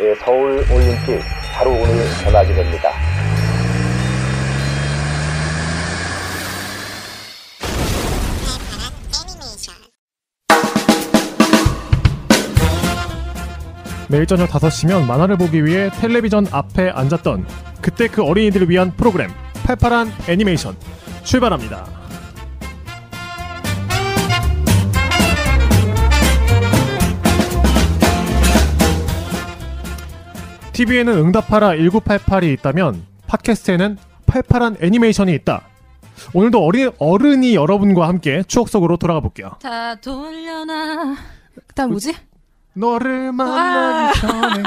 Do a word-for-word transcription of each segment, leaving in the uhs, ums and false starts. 예, 서울 올림픽 바로 오늘 전하게 됩니다. 매일 저녁 다섯 시면 만화를 보기 위해 텔레비전 앞에 앉았던 그때 그 어린이들을 위한 프로그램 팔팔한 애니메이션 출발합니다. 티비에는 응답하라 천구백팔십팔이 있다면 팟캐스트에는 팔팔한 애니메이션이 있다. 오늘도 어린, 어른이 여러분과 함께 추억 속으로 돌아가 볼게요. 다 돌려놔. 그 다음 뭐지? 너를 만나기 전에.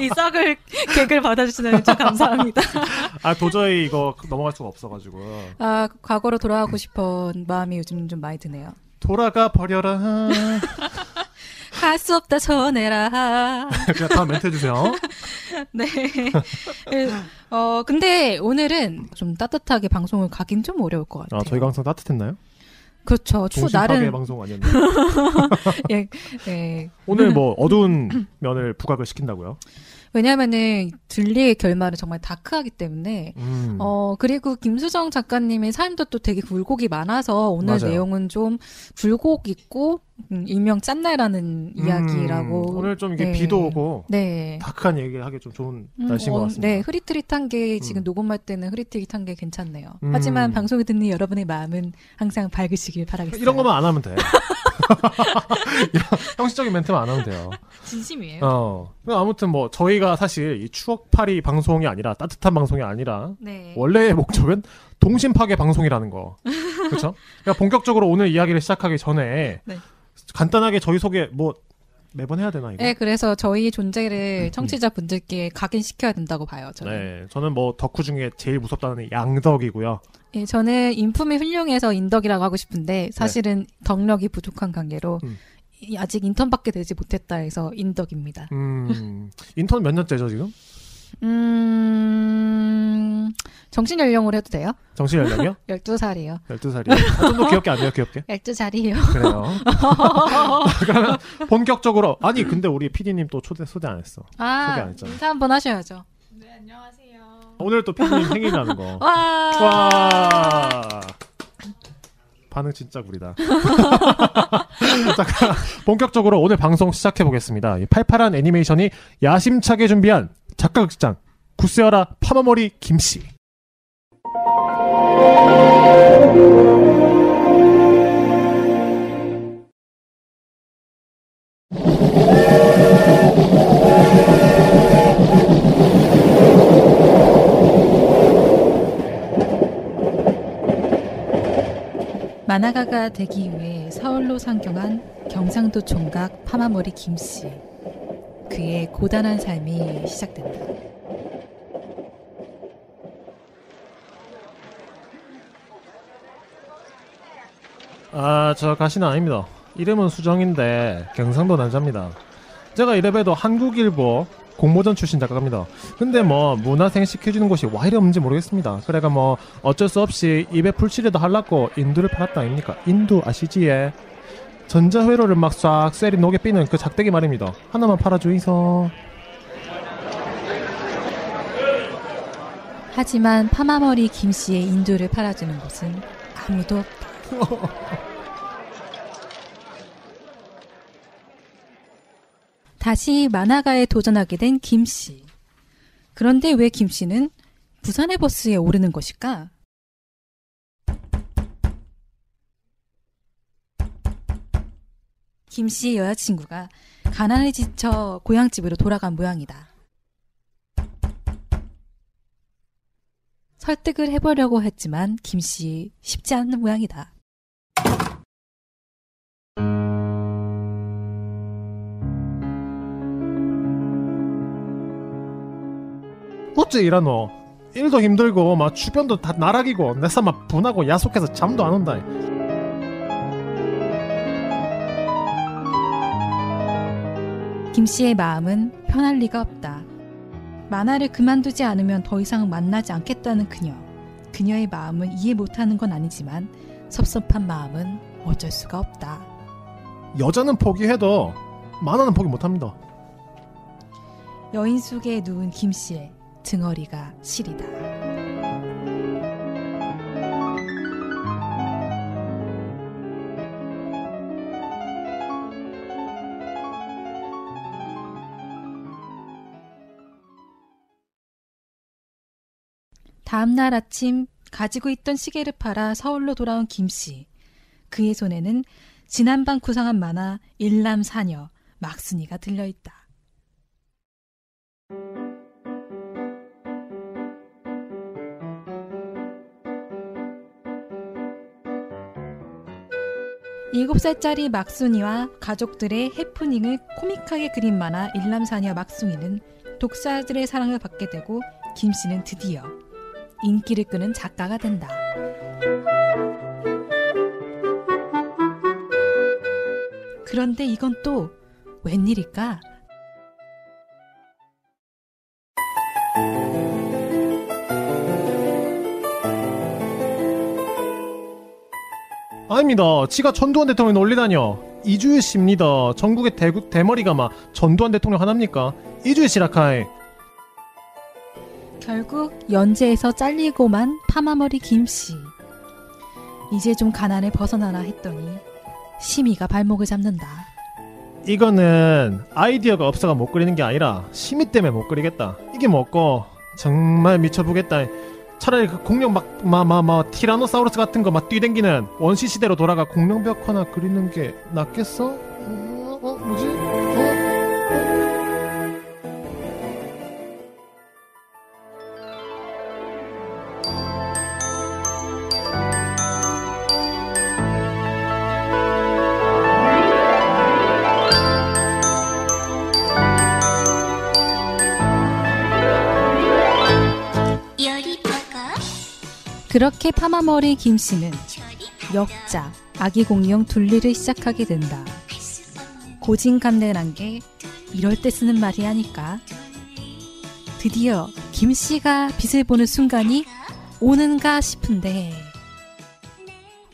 이 썩을 개그를 받아주시는 좀 감사합니다. 아, 도저히 이거 넘어갈 수가 없어가지고. 아, 과거로 돌아가고 싶은 마음이 요즘 좀 많이 드네요. 돌아가 버려라. 갈 수 없다 전해라. 그냥 다음 멘트 해주세요. 네. 어, 근데 오늘은 좀 따뜻하게 방송을 가긴 좀 어려울 것 같아요. 아, 저희가 항상 따뜻했나요? 그렇죠. 추 나름 방송 아니었나요? 예, 예. 오늘 뭐 어두운 면을 부각을 시킨다고요? 왜냐하면은 둘리의 결말은 정말 다크하기 때문에 음. 어 그리고 김수정 작가님의 삶도 또 되게 굴곡이 많아서 오늘 맞아요. 내용은 좀 굴곡 있고 음, 일명 짠내라는 음, 이야기라고 오늘 좀 이게 네. 비도 오고 네. 다크한 얘기를 하기 좀 좋은 음, 날씨인 어, 것 같습니다. 네, 흐릿흐릿한 게 지금 음. 녹음할 때는 흐릿흐릿한 게 괜찮네요. 음. 하지만 방송을 듣는 여러분의 마음은 항상 밝으시길 바라겠습니다. 이런 것만 안 하면 돼. 형식적인 멘트만 안 하면 돼요. 진심이에요. 어. 아무튼 뭐 저희가 사실 이 추억팔이 방송이 아니라 따뜻한 방송이 아니라 네. 원래의 목적은 동심 파괴 방송이라는 거. 그렇죠? 그러니까 본격적으로 오늘 이야기를 시작하기 전에 네. 간단하게 저희 소개 뭐 매번 해야 되나 이거? 네, 그래서 저희 존재를 청취자분들께 각인시켜야 된다고 봐요. 저는. 네, 저는 뭐 덕후 중에 제일 무섭다는 양덕이고요. 예, 저는 인품이 훌륭해서 인덕이라고 하고 싶은데 사실은 네. 덕력이 부족한 관계로 음. 아직 인턴밖에 되지 못했다 해서 인덕입니다. 음, 인턴 몇 년째죠 지금? 음, 정신연령으로 해도 돼요? 정신연령이요? 열두 살이요. 열두 살이요. 아, 좀 더 귀엽게 안 돼요, 귀엽게? 열두 살이요. 그래요. 그러면 본격적으로, 아니, 근데 우리 피디님 또 초대, 소개 안 했어. 아, 소개 안 했잖아요. 인사 한번 하셔야죠. 네, 안녕하세요. 오늘 또 피디님 생일이라는 거. 와! 와! 반응 진짜 구리다. 잠깐, 본격적으로 오늘 방송 시작해보겠습니다. 이 팔팔한 애니메이션이 야심차게 준비한 작가극장 구세어라 파마머리 김씨. 만화가가 되기 위해 서울로 상경한 경상도 총각 파마머리 김씨. 그의 고단한 삶이 시작된다. 아, 저 가시는 아닙니다. 이름은 수정인데 경상도 남자입니다. 제가 이래봬도 한국일보 공모전 출신 작가입니다. 근데 뭐 문화생 시켜주는 곳이 와 이래 없는지 모르겠습니다. 그래가 뭐 어쩔 수 없이 입에 풀칠이도 하려고 인두를 팔았다 아닙니까? 인두 아시지예? 전자회로를 막 싹 쇠리 녹에 삐는 그 작대기 말입니다. 하나만 팔아주이소. 하지만 파마머리 김씨의 인두를 팔아주는 곳은 아무도 없다. 다시 만화가에 도전하게 된 김씨. 그런데 왜 김씨는 부산의 버스에 오르는 것일까? 김씨의 여자친구가 가난에 지쳐 고향집으로 돌아간 모양이다. 설득을 해보려고 했지만 김씨 쉽지 않은 모양이다. 어째 이라노? 일도 힘들고 막 주변도 다 나락이고 내 삶 막 분하고 야속해서 잠도 안 온다. 김씨의 마음은 편할 리가 없다. 만화를 그만두지 않으면 더 이상 만나지 않겠다는 그녀. 그녀의 마음은 이해 못하는 건 아니지만 섭섭한 마음은 어쩔 수가 없다. 여자는 포기해도 만화는 포기 못합니다. 여인 속에 누운 김씨의 등어리가 시리다. 다음 날 아침 가지고 있던 시계를 팔아 서울로 돌아온 김씨. 그의 손에는 지난밤 구상한 만화 일남사녀 막순이가 들려있다. 일곱 살짜리 막순이와 가족들의 해프닝을 코믹하게 그린 만화 일남사녀 막순이는 독자들의 사랑을 받게 되고 김씨는 드디어 인기를 끄는 작가가 된다. 그런데 이건 또 웬일일까? 아닙니다. 지가 전두환 대통령 놀리다뇨. 이주일 씨입니다. 전국의 대구, 대머리가 막 전두환 대통령 하나입니까? 이주일 씨라카이. 결국 연재에서 잘리고만 파마머리 김씨. 이제 좀 가난을 벗어나라 했더니 심의가 발목을 잡는다. 이거는 아이디어가 없어가 못 그리는 게 아니라 심의 때문에 못 그리겠다. 이게 뭐고 정말 미쳐보겠다. 차라리 그 공룡 막 마마마 티라노사우루스 같은 거 막 뛰댕기는 원시 시대로 돌아가 공룡 벽 하나 그리는 게 낫겠어? 어, 어 뭐지? 어? 그렇게 파마머리 김씨는 역자 아기 공룡 둘리를 시작하게 된다. 고진감래란 게 이럴 때 쓰는 말이 아닐까. 드디어 김씨가 빛을 보는 순간이 오는가 싶은데.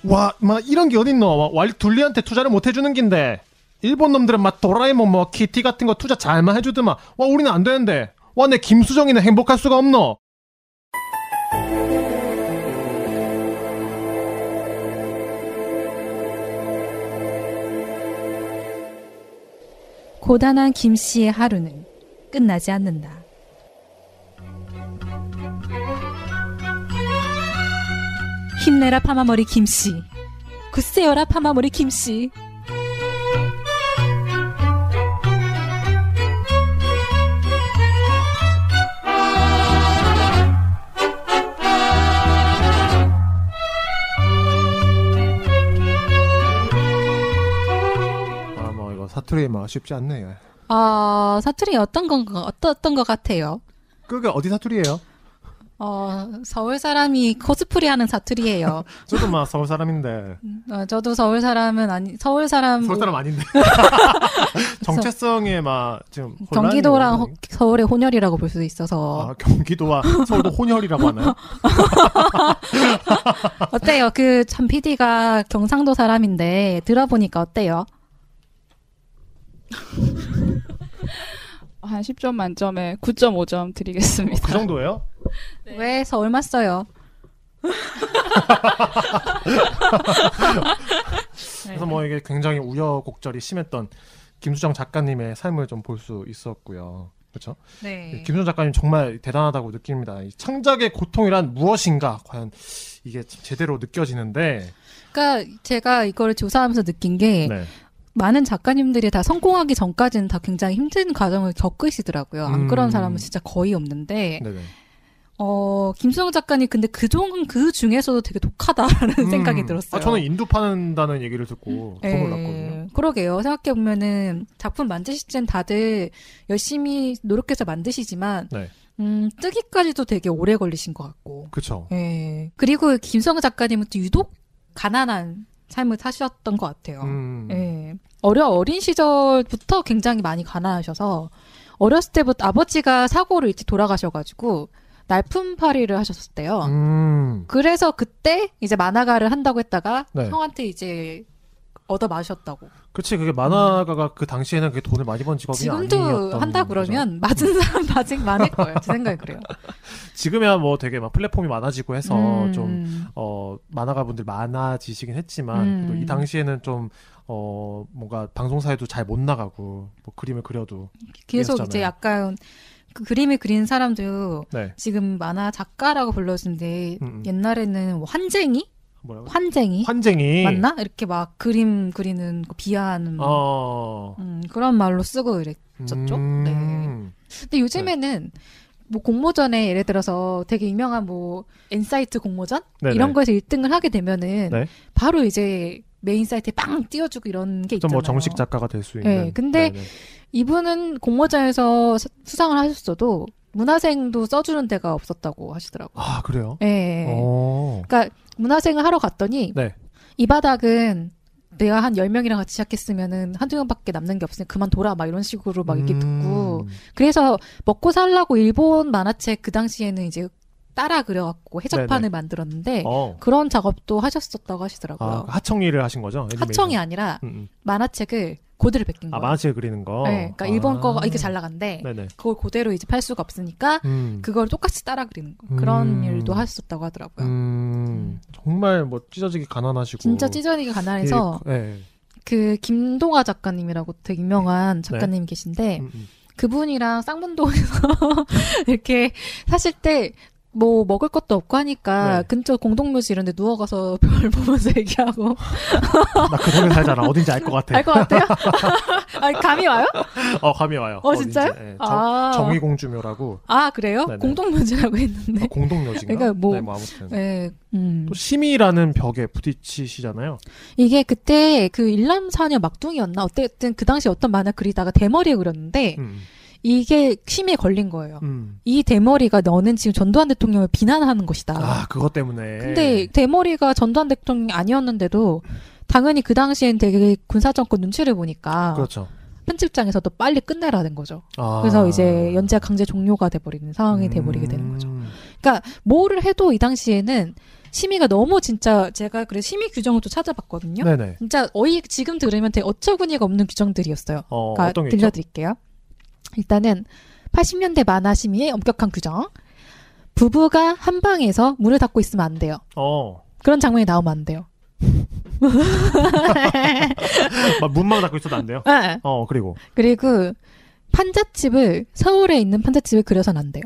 와, 막 이런 게 어딨노. 와, 둘리한테 투자를 못 해주는 긴데. 일본 놈들은 막 도라에몽 뭐 키티 같은 거 투자 잘만 해주더만. 와, 우리는 안 되는데. 와, 내 김수정이는 행복할 수가 없노. 고단한 김씨의 하루는 끝나지 않는다. 힘내라 파마머리 김씨. 굳세어라 파마머리 김씨. 사투리 막 쉽지 않네요. 아 어, 사투리 어떤 건가 어떤 어떤 것 같아요? 그게 어디 사투리예요? 어 서울 사람이 코스프레하는 사투리예요. 저도 막 서울 사람인데. 어, 저도 서울 사람은 아니 서울 사람. 서울 사람 아닌데. 정체성에 막 지금 경기도랑 호, 서울의 혼혈이라고 볼 수도 있어서. 아, 경기도와 서울도 혼혈이라고 하나요? 어때요? 그 전 피디가 경상도 사람인데 들어보니까 어때요? 한 십 점 만점에 구 점 오 점 드리겠습니다. 어, 그 정도예요? 네. 왜 서울만 써요? 그래서 뭐 이게 굉장히 우여곡절이 심했던 김수정 작가님의 삶을 좀 볼 수 있었고요. 그렇죠? 네. 김수정 작가님 정말 대단하다고 느낍니다. 이 창작의 고통이란 무엇인가? 과연 이게 제대로 느껴지는데. 그러니까 제가 이걸 조사하면서 느낀 게. 네. 많은 작가님들이 다 성공하기 전까지는 다 굉장히 힘든 과정을 겪으시더라고요. 안 그런 사람은 진짜 거의 없는데, 네네. 어, 김수정 작가님 근데 그, 종, 그 중에서도 되게 독하다라는 음. 생각이 들었어요. 아, 저는 인도 파는다는 얘기를 듣고 음. 소문을 났거든요. 그러게요. 생각해보면은 작품 만드실 땐 다들 열심히 노력해서 만드시지만, 네. 음, 뜨기까지도 되게 오래 걸리신 것 같고. 그쵸. 예. 그리고 김수정 작가님은 또 유독 가난한 삶을 사셨던 것 같아요. 음. 예. 어려 어린 시절부터 굉장히 많이 가난하셔서 어렸을 때부터 아버지가 사고로 일찍 돌아가셔가지고 날품팔이를 하셨었대요. 음. 그래서 그때 이제 만화가를 한다고 했다가 네. 형한테 이제 얻어 마셨다고. 그렇지. 그게 만화가가 음. 그 당시에는 그게 돈을 많이 번 직업이 아니었던 거죠. 지금도 한다 그러면 맞은 사람 맞은 많을 거예요. 제 생각에 그래요. 지금이야 뭐 되게 막 플랫폼이 많아지고 해서 음. 좀 어, 만화가분들 많아지시긴 했지만 음. 그래도 이 당시에는 좀 어, 뭔가 방송사에도 잘 못 나가고 뭐 그림을 그려도 계속 이랬었잖아요. 이제 약간 그 그림을 그린 사람도 네. 지금 만화 작가라고 불러주는데 음음. 옛날에는 뭐 환쟁이? 뭐라고? 환쟁이? 환쟁이 맞나? 이렇게 막 그림 그리는 거 비하하는 어... 음, 그런 말로 쓰고 이랬었죠. 음... 네. 근데 요즘에는 네. 뭐 공모전에 예를 들어서 되게 유명한 뭐 엔사이트 공모전 네네. 이런 거에서 일 등을 하게 되면은 네. 바로 이제 메인 사이트에 빵 띄워주고 이런 게 있잖아요. 뭐 정식 작가가 될 수 있는. 네. 근데 네네. 이분은 공모전에서 수상을 하셨어도 문화생도 써주는 데가 없었다고 하시더라고요. 아, 그래요? 네. 오. 그러니까 문화생을 하러 갔더니 네. 이 바닥은 내가 한 열 명이랑 같이 시작했으면은 한두 명밖에 남는 게 없으니 그만둬라 막 이런 식으로 막 이렇게 음. 듣고 그래서 먹고 살라고 일본 만화책 그 당시에는 이제 따라 그려갖고 해적판을 네네. 만들었는데 어. 그런 작업도 하셨었다고 하시더라고요. 아, 하청 일을 하신 거죠? 애니메이션. 하청이 아니라 음, 음. 만화책을 고대로 베낀 거예요. 아, 만화책을 그리는 거? 네. 그러니까 아. 일본 거가 이렇게 잘 나간데 네네. 그걸 고대로 이제 팔 수가 없으니까 음. 그걸 똑같이 따라 그리는 거. 그런 음. 일도 하셨었다고 하더라고요. 음. 음. 정말 뭐 찢어지게 가난하시고 진짜 찢어지게 가난해서 예, 예. 그 김동아 작가님이라고 되게 유명한 작가님이 네. 계신데 음, 음. 그분이랑 쌍문동에서 이렇게 사실 때 뭐 먹을 것도 없고 하니까 네. 근처 공동묘지 이런 데 누워가서 별 보면서 얘기하고 나 그 동네 살잖아. 어딘지 알 것 같아. 알 것 같아요? 아니, 감이 와요? 어 감이 와요. 어 진짜요? 네. 아. 정의공주묘라고. 아 그래요? 네네. 공동묘지라고 했는데 아, 공동묘지인가? 그러니까 뭐, 네, 뭐 아무튼 네, 음. 또 심의라는 벽에 부딪히시잖아요. 이게 그때 그 일남사녀 막둥이였나? 어쨌든 그 당시 어떤 만화 그리다가 대머리에 그렸는데 음. 이게 심의에 걸린 거예요. 음. 이 대머리가 너는 지금 전두환 대통령을 비난하는 것이다. 아, 그것 때문에. 근데 대머리가 전두환 대통령이 아니었는데도 당연히 그 당시엔 되게 군사정권 눈치를 보니까 그렇죠. 편집장에서도 빨리 끝내라는 거죠. 아. 그래서 이제 연재 강제 종료가 돼버리는 상황이 음. 돼버리게 되는 거죠. 그러니까 뭐를 해도 이 당시에는 심의가 너무 진짜 제가 그래서 심의 규정을 또 찾아봤거든요. 네네. 진짜 어이 지금 들으면 되게 어처구니가 없는 규정들이었어요. 어, 그러니까 어떤 게 들려드릴게요. 있죠? 일단은 팔십 년대 만화 심의의 엄격한 규정. 부부가 한 방에서 문을 닫고 있으면 안 돼요. 어. 그런 장면이 나오면 안 돼요. 막 문만 닫고 있어도 안 돼요? 네. 어, 그리고. 그리고 판잣집을 서울에 있는 판잣집을 그려서는 안 돼요.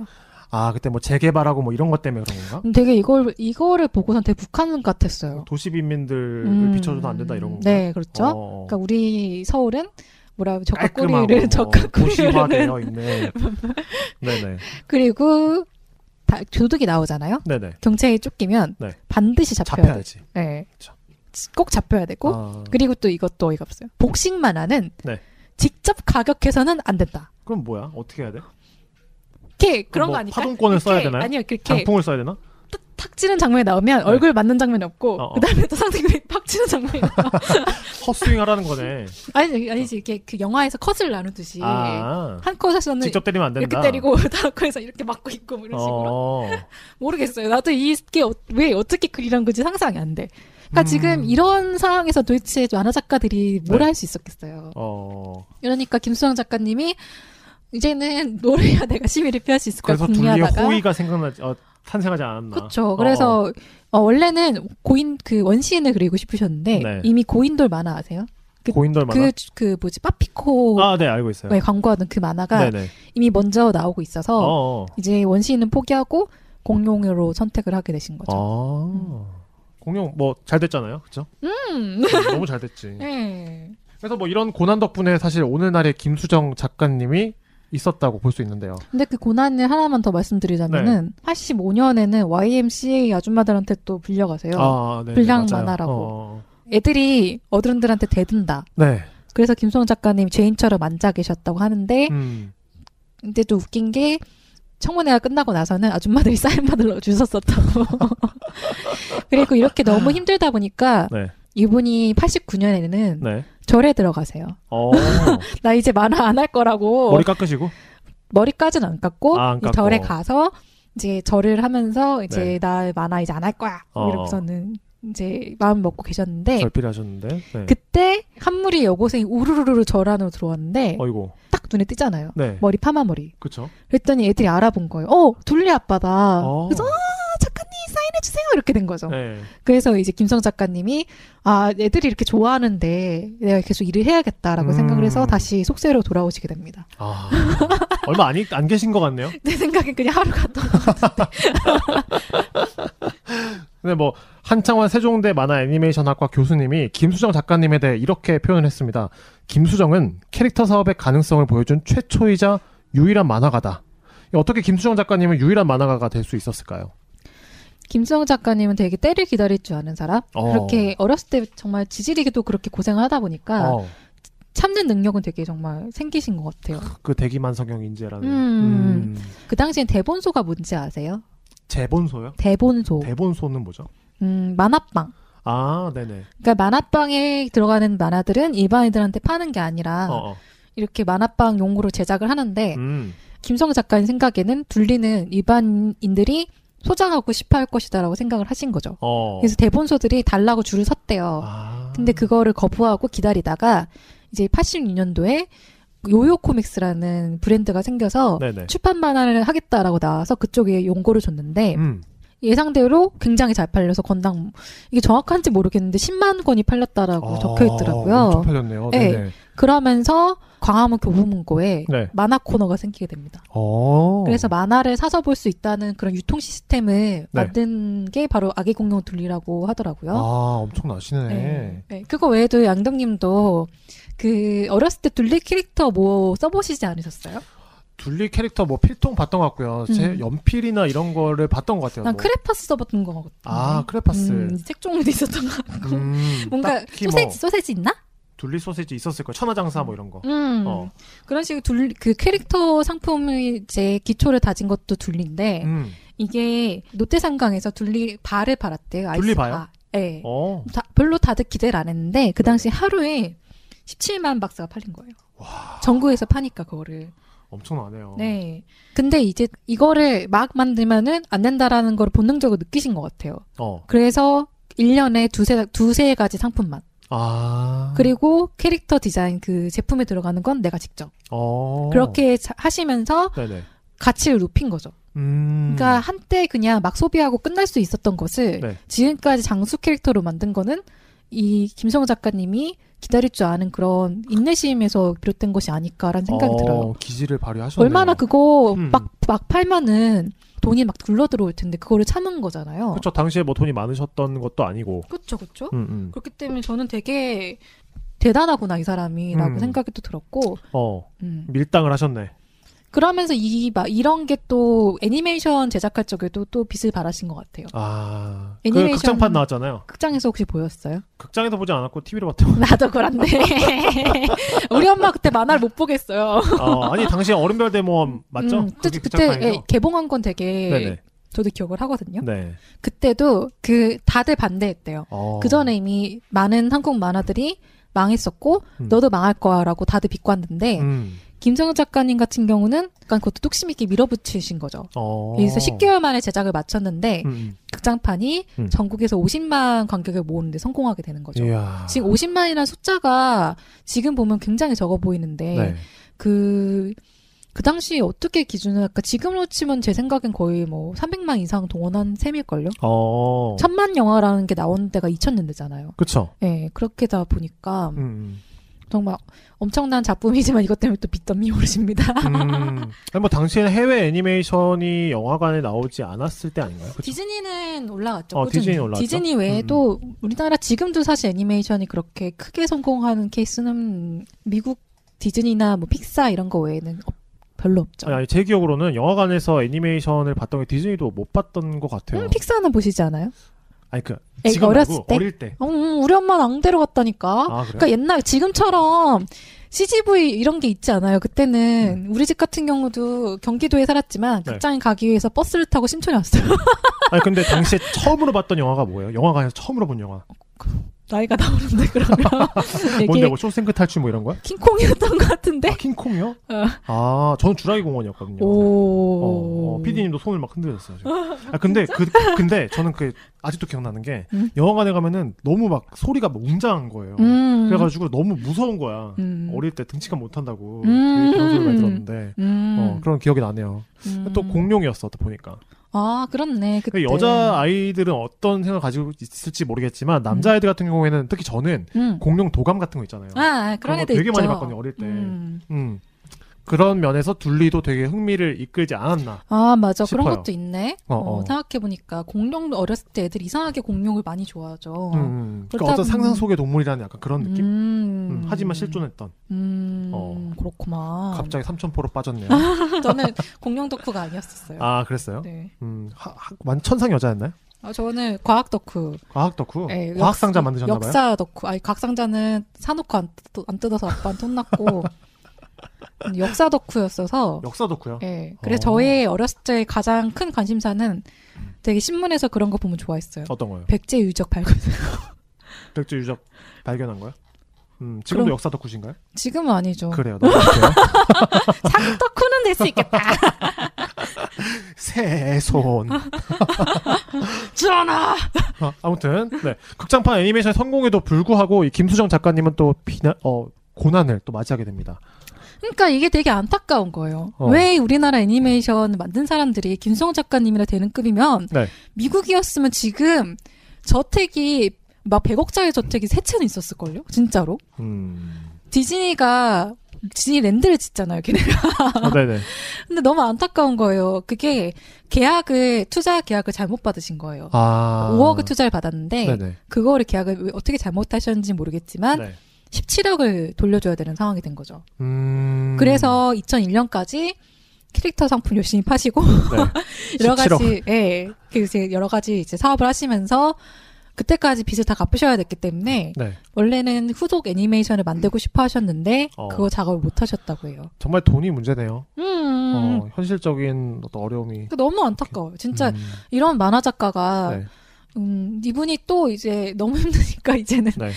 아, 그때 뭐 재개발하고 뭐 이런 것 때문에 그런 건가? 되게 이걸, 이거를 보고선 되게 북한 같았어요. 도시빈민들을 음, 비춰줘도 안 된다 이런 건가? 네, 그렇죠. 어. 그러니까 우리 서울은 뭐라 젓가꼬리를 젓가꼬리를 어, 있네. 네네. 그리고 다, 도둑이 나오잖아요. 네네. 경찰이 쫓기면 네. 반드시 잡혀야 잡혀야지. 네. 그렇죠. 꼭 잡혀야 되고 아... 그리고 또 이것도 어이가 없어요. 복싱 만화는 네. 직접 가격해서는 안 된다. 그럼 뭐야? 어떻게 해야 돼? 이렇게 그런 뭐 거 아니야? 파동권을 이렇게, 써야 되나요? 아니요, 그렇게 장풍을 써야 되나? 탁 찌는 장면이 나오면 네. 얼굴 맞는 장면이 없고 어, 어. 그다음에 또 상대방이 팍 찌는 장면이 나와. 헛스윙하라는 거네. 아니지, 아니지 이렇게 그 영화에서 컷을 나누듯이 아~ 한 컷에서는 직접 때리면 안 된다. 이렇게 때리고 다음 컷에서 이렇게 맞고 있고 뭐 이런 어~ 식으로. 모르겠어요. 나도 이게 어, 왜 어떻게 그리란 건지 상상이 안 돼. 그러니까 음... 지금 이런 상황에서 도대체 만화 작가들이 뭘 할 수 네. 있었겠어요. 어... 이러니까 김수정 작가님이 이제는 노래야 내가 심의를 피할 수 있을까 궁리하다가 그래서 둘리의 호의가 생각나지. 어. 탄생하지 않았나. 그렇죠. 그래서 어. 어, 원래는 고인 그 원시인을 그리고 싶으셨는데 네. 이미 고인돌 만화 아세요? 그, 고인돌 만화 그, 그 뭐지 빠피코. 아, 네 알고 있어요. 네, 광고하던 그 만화가 네네. 이미 먼저 나오고 있어서 어어. 이제 원시인은 포기하고 공룡으로 선택을 하게 되신 거죠. 아. 음. 공룡 뭐 잘 됐잖아요, 그렇죠? 음. 너무 잘 됐지. 네. 그래서 뭐 이런 고난 덕분에 사실 오늘날의 김수정 작가님이 있었다고 볼 수 있는데요. 근데 그 고난을 하나만 더 말씀드리자면은 네. 팔십오 년에는 와이엠씨에이 아줌마들한테 또 불려가세요. 아, 네, 불량 네, 만화라고. 어. 애들이 어른들한테 대든다. 네. 그래서 김수정 작가님 죄인처럼 앉아 계셨다고 하는데 음. 근데 또 웃긴 게 청문회가 끝나고 나서는 아줌마들이 사인 받으러 주셨었다고. 그리고 이렇게 너무 힘들다 보니까 네. 이분이 팔십구 년에는 네. 절에 들어가세요. 나 이제 만화 안 할 거라고. 머리 깎으시고? 머리까지는 안 깎고 아, 안 깎고. 절에 가서 이제 절을 하면서 이제 네. 나 만화 이제 안 할 거야 어. 이러고서는 이제 마음 먹고 계셨는데 절필하셨는데 네. 그때 한무리 여고생이 우르르르 절 안으로 들어왔는데 어이고. 딱 눈에 띄잖아요. 네. 머리 파마머리. 그렇죠. 그랬더니 애들이 알아본 거예요. 어 둘리 아빠다. 어. 그래서 아 작가님 사인해주세요 이렇게 된 거죠. 네. 그래서 이제 김성 작가님이 아 애들이 이렇게 좋아하는데 내가 계속 일을 해야겠다라고 음. 생각을 해서 다시 속세로 돌아오시게 됩니다. 아 얼마 안, 안 계신 것 같네요. 내 생각엔 그냥 하루 갔던 것 같은데. 근데 뭐 한창원 세종대 만화 애니메이션학과 교수님이 김수정 작가님에 대해 이렇게 표현을 했습니다. 김수정은 캐릭터 사업의 가능성을 보여준 최초이자 유일한 만화가다. 어떻게 김수정 작가님은 유일한 만화가가 될 수 있었을까요? 김수정 작가님은 되게 때를 기다릴 줄 아는 사람? 어. 그렇게 어렸을 때 정말 지지리기도 그렇게 고생을 하다 보니까 어. 참는 능력은 되게 정말 생기신 것 같아요. 그 대기만 성형 인재라는. 음. 음. 그 당시엔 대본소가 뭔지 아세요? 재본소요? 대본소. 대본소는 뭐죠? 음, 만화방. 아, 네네. 그러니까 만화방에 들어가는 만화들은 일반인들한테 파는 게 아니라 어어. 이렇게 만화방 용으로 제작을 하는데 음. 김성 작가님 생각에는 둘리는 일반인들이 소장하고 싶어 할 것이다라고 생각을 하신 거죠. 어. 그래서 대본소들이 달라고 줄을 섰대요. 아. 근데 그거를 거부하고 기다리다가 이제 팔십육 년도에 요요 코믹스라는 브랜드가 생겨서 네네. 출판 만화를 하겠다라고 나와서 그쪽에 용고를 줬는데 음. 예상대로 굉장히 잘 팔려서 건당 이게 정확한지 모르겠는데 십만 권이 팔렸다라고 아, 적혀있더라고요. 엄청 팔렸네요. 네. 그러면서 광화문 교보문고에 네. 만화 코너가 생기게 됩니다. 오. 그래서 만화를 사서 볼 수 있다는 그런 유통 시스템을 네. 만든 게 바로 아기 공룡 둘리라고 하더라고요. 아 엄청나시네. 네. 네. 그거 외에도 양덕님도 그 어렸을 때 둘리 캐릭터 뭐 써보시지 않으셨어요? 둘리 캐릭터 뭐 필통 봤던 것 같고요. 음. 제 연필이나 이런 거를 봤던 것 같아요. 난 뭐. 크레파스 써봤던 것 같아요. 아 크레파스. 음, 책 종류도 있었던 것 같고. 음, 뭔가 소세지 뭐, 소세지 있나? 둘리 소세지 있었을 거예요. 천하장사 뭐 이런 거. 음. 어. 그런 식으로 둘리 그 캐릭터 상품의 이제 기초를 다진 것도 둘리인데 음. 이게 롯데상강에서 둘리 바를 팔았대요. 아이스 둘리 바요? 바. 네. 어. 다, 별로 다들 기대를 안 했는데 그 당시 하루에 십칠만 박스가 팔린 거예요. 와. 전국에서 파니까 그거를. 엄청나네요. 네. 근데 이제 이거를 막 만들면은 안 된다라는 걸 본능적으로 느끼신 것 같아요. 어. 그래서 일 년에 두세, 두세 가지 상품만. 아. 그리고 캐릭터 디자인 그 제품에 들어가는 건 내가 직접. 어. 그렇게 하시면서 네네. 가치를 높인 거죠. 음. 그러니까 한때 그냥 막 소비하고 끝날 수 있었던 것을 네. 지금까지 장수 캐릭터로 만든 거는 이 김성우 작가님이 기다릴 줄 아는 그런 인내심에서 비롯된 것이 아닐까라는 생각이 어, 들어요. 기지를 발휘하셨네요. 얼마나 그거 음. 막, 막 팔면은 돈이 막 굴러 들어올 텐데 그거를 참은 거잖아요. 그렇죠. 당시에 뭐 돈이 많으셨던 것도 아니고. 그렇죠. 그렇죠. 음, 음. 그렇기 때문에 저는 되게 대단하구나 이 사람이라고 음. 생각이 또 들었고. 어, 음. 밀당을 하셨네. 그러면서 이, 막 이런 게 또 애니메이션 제작할 적에도 또 빛을 발하신 것 같아요. 아. 애니메이션. 그 극장판 나왔잖아요. 극장에서 혹시 보였어요? 극장에서 보지 않았고, 티비로 봤다고. 나도 그런데. 우리 엄마 그때 만화를 못 보겠어요. 어, 아니, 당시 어른별 대모험 맞죠? 음, 그때, 그때 개봉한 건 되게. 네네. 저도 기억을 하거든요. 네. 그때도 그, 다들 반대했대요. 어. 그 전에 이미 많은 한국 만화들이 망했었고, 음. 너도 망할 거야 라고 다들 비꼬았는데, 음. 김성우 작가님 같은 경우는 약간 그것도 뚝심 있게 밀어붙이신 거죠. 어. 그래서 십 개월 만에 제작을 마쳤는데 음. 극장판이 음. 전국에서 오십만 관객을 모으는데 성공하게 되는 거죠. 이야. 지금 오십만이라는 숫자가 지금 보면 굉장히 적어 보이는데 네. 그, 그 당시 어떻게 기준을 할까? 지금으로 치면 제 생각엔 거의 뭐 삼백만 이상 동원한 셈일걸요? 어. 천만 영화라는 게 나온 때가 이천 년대잖아요. 그렇죠. 네, 그렇게다 보니까 음. 정말 엄청난 작품이지만 이것 때문에 또 빚더미 오르십니다. 음, 뭐 당시에는 해외 애니메이션이 영화관에 나오지 않았을 때 아닌가요? 그쵸? 디즈니는 올라갔죠. 어, 디즈니 올라갔죠. 디즈니 외에도 음. 우리나라 지금도 사실 애니메이션이 그렇게 크게 성공하는 케이스는 미국 디즈니나 뭐 픽사 이런 거 외에는 없. 별로 없죠. 아니, 제 기억으로는 영화관에서 애니메이션을 봤던 게 디즈니도 못 봤던 것 같아요. 음, 픽사는 보시지 않아요? 아니 그 지금 어렸을 때? 어릴 때. 어, 우리 엄마는 앙대로 갔다니까. 아, 그러니까 옛날 지금처럼 씨지브이 이런 게 있지 않아요. 그때는 음. 우리 집 같은 경우도 경기도에 살았지만 네. 극장에 가기 위해서 버스를 타고 신촌에 왔어요. 아니 근데 당시에 처음으로 봤던 영화가 뭐예요? 영화관에서 처음으로 본 영화. 나이가 나오는데 그러면 뭔데 뭐 쇼생크 탈출 뭐 이런 거야? 킹콩이었던 것 같은데? 아, 킹콩이요? 어. 아 저는 주라기 공원이었거든요. 오. 어, 어, 피디님도 손을 막 흔들렸어요. 아 근데 그 근데 저는 그 아직도 기억나는 게 음? 영화관에 가면은 너무 막 소리가 막 웅장한 거예요. 음. 그래가지고 너무 무서운 거야. 음. 어릴 때 등치가 못한다고 음. 그런 소리 많이 들었는데 음. 어, 그런 기억이 나네요. 음. 또 공룡이었어 또 보니까. 아 그렇네 그때. 여자 아이들은 어떤 생각을 가지고 있을지 모르겠지만 남자 아이들 음. 같은 경우에는 특히 저는 음. 공룡 도감 같은 거 있잖아요. 아, 아 그런 애들 되게 있죠. 많이 봤거든요 어릴 때. 음. 음. 그런 면에서 둘리도 되게 흥미를 이끌지 않았나. 아 맞아 싶어요. 그런 것도 있네. 어, 어. 어, 생각해 보니까 공룡 어렸을 때 애들 이상하게 공룡을 많이 좋아하죠. 음. 그러니까 어떤 상상 속의 동물이라는 약간 그런 느낌. 음. 음. 하지만 실존했던. 음. 어. 그렇구만. 갑자기 삼천포로 빠졌네요. 저는 공룡 덕후가 아니었었어요. 아 그랬어요? 네. 음. 하, 하, 완 천상 여자였나요? 아 저는 과학 덕후. 과학 덕후? 네, 과학 상자 만드셨나봐요. 역사 덕후. 아니 과학 상자는 사놓고 안, 뜯, 안 뜯어서 아빠한테 혼났고. 역사 덕후였어서. 역사 덕후요? 네. 그래서 저의 어렸을 때 가장 큰 관심사는 되게 신문에서 그런 거 보면 좋아했어요. 어떤 거요? 백제 유적 발견. 백제 유적 발견한 거요? 음, 지금도 그럼, 역사 덕후신가요? 지금은 아니죠. 그래요. 넘어갈게요. 상국 덕후는 될 수 있겠다. 새손. 전하. 아, 아무튼 네. 극장판 애니메이션 성공에도 불구하고 이 김수정 작가님은 또 비난, 어, 고난을 또 맞이하게 됩니다. 그러니까 이게 되게 안타까운 거예요. 어. 왜 우리나라 애니메이션 만든 사람들이 김수정 작가님이나 되는 급이면 네. 미국이었으면 지금 저택이 막 백억짜리 저택이 세 채는 있었을걸요? 진짜로. 음. 디즈니가 디즈니랜드를 짓잖아요, 걔네가. 어, 네네. 근데 너무 안타까운 거예요. 그게 계약을, 투자 계약을 잘못 받으신 거예요. 아. 오억의 투자를 받았는데 네네. 그거를 계약을 어떻게 잘못하셨는지 모르겠지만 네. 십칠억을 돌려줘야 되는 상황이 된 거죠. 음... 그래서 이천일 년까지 캐릭터 상품 열심히 파시고 네. 여러 가지 예, 그 여러 가지 이제 사업을 하시면서 그때까지 빚을 다 갚으셔야 됐기 때문에 네. 원래는 후속 애니메이션을 만들고 싶어 하셨는데 어. 그거 작업을 못 하셨다고 해요. 정말 돈이 문제네요. 음... 어, 현실적인 어떤 어려움이. 그러니까 너무 안타까워요. 진짜 음... 이런 만화 작가가 네. 음, 이분이 또 이제 너무 힘드니까 이제는. 네.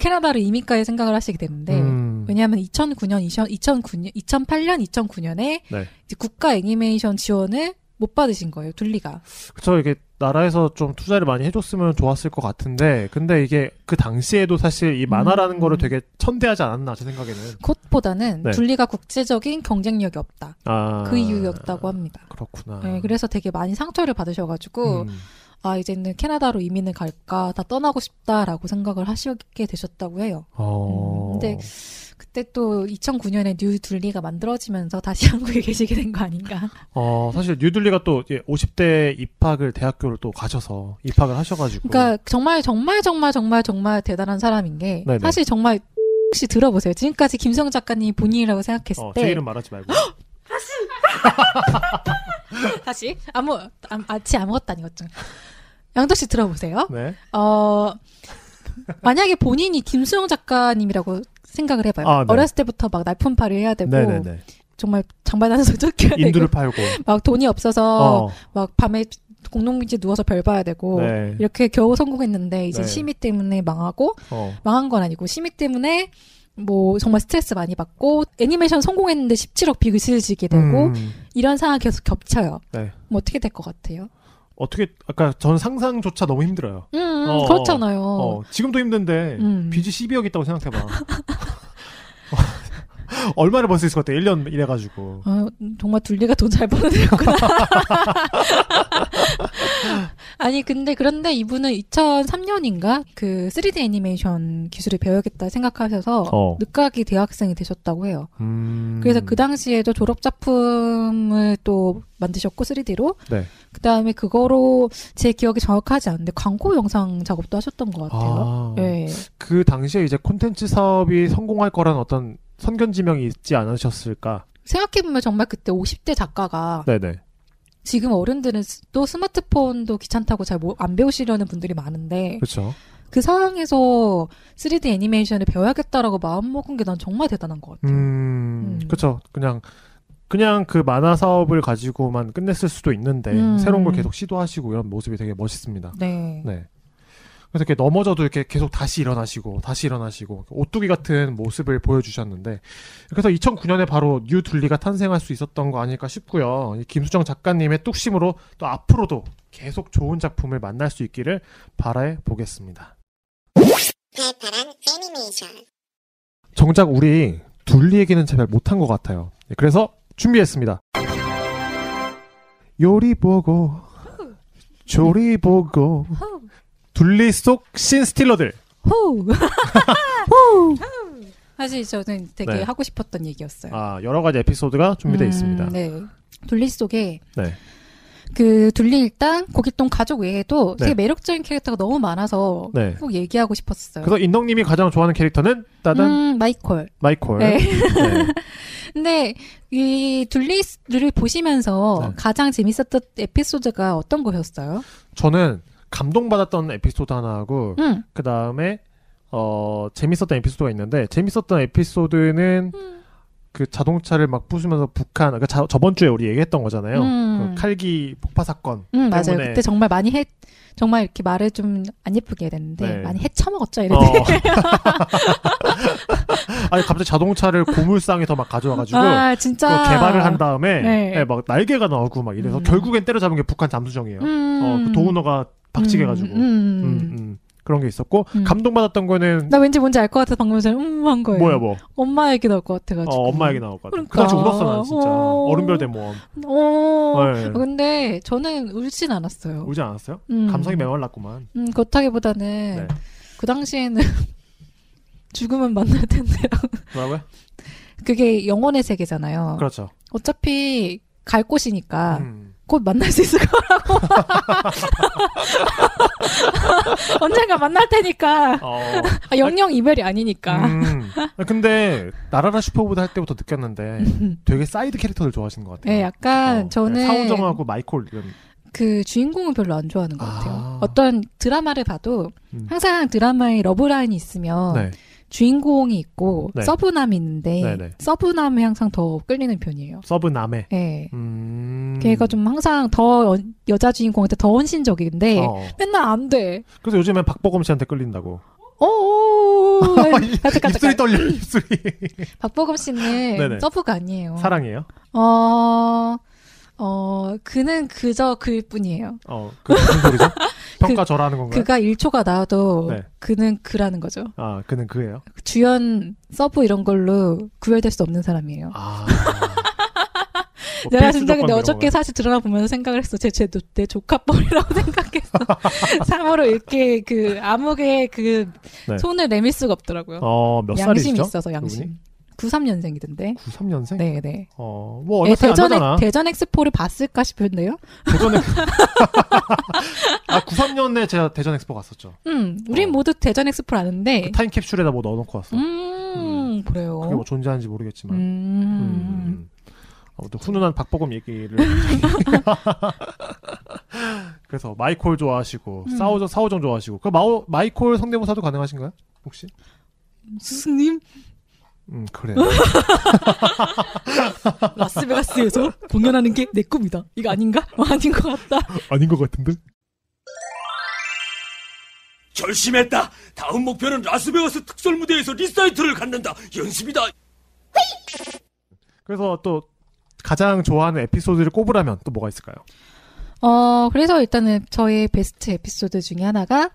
캐나다를 이민가에 생각을 하시게 되는데 음. 왜냐하면 이천구 년, 이천팔 년, 이천구 년에 네. 이제 국가 애니메이션 지원을 못 받으신 거예요, 둘리가. 그렇죠. 이게 나라에서 좀 투자를 많이 해줬으면 좋았을 것 같은데, 근데 이게 그 당시에도 사실 이 만화라는 음. 거를 되게 천대하지 않았나 제 생각에는. 그것보다는 네. 둘리가 국제적인 경쟁력이 없다. 아. 그 이유였다고 합니다. 그렇구나. 네, 그래서 되게 많이 상처를 받으셔가지고. 음. 아 이제는 캐나다로 이민을 갈까 다 떠나고 싶다라고 생각을 하시게 되셨다고 해요. 어... 음, 근데 그때 또 이천구 년에 뉴 둘리가 만들어지면서 다시 한국에 계시게 된 거 아닌가. 어 사실 뉴 둘리가 또 오십 대 입학을 대학교를 또 가셔서 입학을 하셔가지고. 그러니까 정말 정말 정말 정말 정말 대단한 사람인 게 네네. 사실 정말 혹시 들어보세요. 지금까지 김수정 작가님이 본인이라고 생각했을 어, 때. 제 이름 말하지 말고. 다시. 다시 아무 아치 아무것도 아닌 것중 양덕 씨 들어보세요. 네. 어 만약에 본인이 김수영 작가님이라고 생각을 해봐요. 아, 네. 어렸을 때부터 막 날품팔을 해야 되고 네, 네, 네. 정말 장발단수 쫓겨야 되고 인두를 팔고 막 돈이 없어서 어. 막 밤에 공동묘지에 누워서 별 봐야 되고 네. 이렇게 겨우 성공했는데 이제 네. 심의 때문에 망하고 어. 망한 건 아니고 심의 때문에. 뭐 정말 스트레스 많이 받고 애니메이션 성공했는데 십칠억 빚을 지게 되고 음. 이런 상황 계속 겹쳐요. 네. 뭐 어떻게 될 것 같아요? 어떻게 아까 전 상상조차 너무 힘들어요. 음, 어, 그렇잖아요. 어, 지금도 힘든데 음. 빚이 십이억 있다고 생각해봐. 얼마를 벌 수 있을 것 같아? 일 년 일해가지고. 아, 정말 둘리가 돈 잘 버는 애였구나. 아니 근데 그런데 이분은 이천삼 년인가 그 쓰리디 애니메이션 기술을 배워야겠다 생각하셔서 어. 늦깎이 대학생이 되셨다고 해요. 음... 그래서 그 당시에도 졸업 작품을 또 만드셨고 쓰리디로 네. 그 다음에 그거로 제 기억이 정확하지 않은데 광고 영상 작업도 하셨던 것 같아요. 아... 네. 그 당시에 이제 콘텐츠 사업이 성공할 거란 어떤 선견지명이 있지 않으셨을까? 생각해보면 정말 그때 오십 대 작가가 네네. 지금 어른들은 또 스마트폰도 귀찮다고 잘 안 배우시려는 분들이 많은데 그쵸. 그 상황에서 쓰리디 애니메이션을 배워야겠다라고 마음먹은 게 난 정말 대단한 것 같아요. 음, 음. 그쵸. 그냥 그냥 그 만화 사업을 가지고만 끝냈을 수도 있는데 음. 새로운 걸 계속 시도하시고 이런 모습이 되게 멋있습니다. 네. 네. 그래서 이렇게 넘어져도 이렇게 계속 다시 일어나시고 다시 일어나시고 오뚜기 같은 모습을 보여주셨는데, 그래서 이천구 년에 바로 뉴 둘리가 탄생할 수 있었던 거 아닐까 싶고요. 김수정 작가님의 뚝심으로 또 앞으로도 계속 좋은 작품을 만날 수 있기를 바라보겠습니다. 발빠른 애니메이션. 정작 우리 둘리 얘기는 잘 못한 것 같아요. 그래서 준비했습니다. 요리 보고 조리 보고 둘리 속 신스틸러들. 사실 저는 되게 네. 하고 싶었던 얘기였어요. 아, 여러 가지 에피소드가 준비되어 음, 있습니다. 네. 둘리 속에 네. 그 둘리 일단 고길동 가족 외에도 네. 되게 매력적인 캐릭터가 너무 많아서 네. 꼭 얘기하고 싶었어요. 그래서 인덕님이 가장 좋아하는 캐릭터는 따단 음, 마이콜. 마이콜. 네. 네. 근데 이 둘리를 보시면서 네. 가장 재밌었던 에피소드가 어떤 거였어요? 저는 감동받았던 에피소드 하나하고 음. 그 다음에 어, 재밌었던 에피소드가 있는데, 재밌었던 에피소드는 음. 그 자동차를 막 부수면서 북한, 그러니까 자, 저번 주에 우리 얘기했던 거잖아요. 음. 그 칼기 폭파 사건. 음, 맞아요. 그때 정말 많이 해, 정말 이렇게 말을 좀 안 예쁘게 해야 되는데 네. 많이 해쳐먹었죠. 이랬는데. 어. 아니 갑자기 자동차를 고물상에서 막 가져와가지고 아, 진짜. 개발을 한 다음에 네. 네, 막 날개가 나오고 막 이래서 음. 결국엔 때려잡은 게 북한 잠수정이에요. 음. 어, 그 도우너가 박치게가지고. 음. 음. 음, 음. 그런 게 있었고 음. 감동받았던 거는 나 왠지 뭔지 알 것 같아서 방금 전에 음 한 거예요. 뭐야 뭐? 엄마 얘기 나올 것 같아가지고. 어, 엄마 얘기 나올 것 같아. 그러니까. 그 당시 울었어 난 진짜. 어... 얼음별 대모험. 어. 네. 근데 저는 울진 않았어요. 울진 않았어요? 음. 감성이 메말랐구만. 음, 그렇다기보다는 네. 그 당시에는 죽으면 만날 텐데요. 뭐라고요? 그게 영혼의 세계잖아요. 그렇죠. 어차피 갈 곳이니까. 음. 곧 만날 수 있을 거라고. 언젠가 만날 테니까. 어... 아, 영영 이별이 아니니까. 음. 근데 나라라 슈퍼보드 할 때부터 느꼈는데 되게 사이드 캐릭터를 좋아하시는 것 같아요. 네, 약간 어, 저는 사우정하고 마이콜 이런. 그 주인공을 별로 안 좋아하는 것 같아요. 아... 어떤 드라마를 봐도 항상 드라마에 러브라인이 있으면 네. 주인공이 있고 네. 서브남이 있는데 네네. 서브남이 항상 더 끌리는 편이에요. 서브남에? 네. 음... 걔가 좀 항상 더 여, 여자 주인공한테 더 헌신적인데 어. 맨날 안 돼. 그래서 요즘엔 박보검 씨한테 끌린다고. 어어어어. 입술이 떨려. 입술이. 박보검 씨는 서브가 아니에요. 사랑이에요? 어... 어... 그는 그저 그일 뿐이에요. 어... 그 무슨 소리죠? 평가 절하는 건가요? 그가 일 초가 나와도 네. 그는 그라는 거죠. 아, 그는 그예요? 주연, 서브 이런 걸로 구별될 수 없는 사람이에요. 아. 뭐 내가 진짜 근데 어저께 사실 드라마 보면서 생각을 했어. 제, 제, 내 조카뻘이라고 생각했어. 참으로 이렇게 그 암흑의 그 네. 손을 내밀 수가 없더라고요. 어, 몇 살이죠? 양심이 있어서 양심. 누구니? 구십삼 년생이던데. 구십삼 년생? 네네. 어, 뭐 얼마 차이 안 나잖아. 대전 엑스포를 봤을까 싶은데요? 대전 엑스포. 아, 구십삼 년에 제가 대전 엑스포 갔었죠. 음, 우린 어. 모두 대전 엑스포를 아는데. 그 타임캡슐에다 뭐 넣어놓고 왔어. 음, 음, 그래요. 그게 뭐 존재하는지 모르겠지만. 음. 음. 아무튼 훈훈한 박보검 얘기를. 그래서 마이콜 좋아하시고, 음. 사우정, 사우정 좋아하시고. 그 마오, 마이콜 성대모사도 가능하신가요? 혹시? 스승님? 음, 그래. 라스베가스에서 공연하는 게 내 꿈이다. 이거 아닌가? 어, 아닌 것 같다. 아닌 것 같은데? 결심했다. 다음 목표는 라스베가스 특설 무대에서 리사이트를 갖는다. 연습이다. 그래서 또 가장 좋아하는 에피소드를 꼽으라면 또 뭐가 있을까요? 어, 그래서 일단은 저의 베스트 에피소드 중에 하나가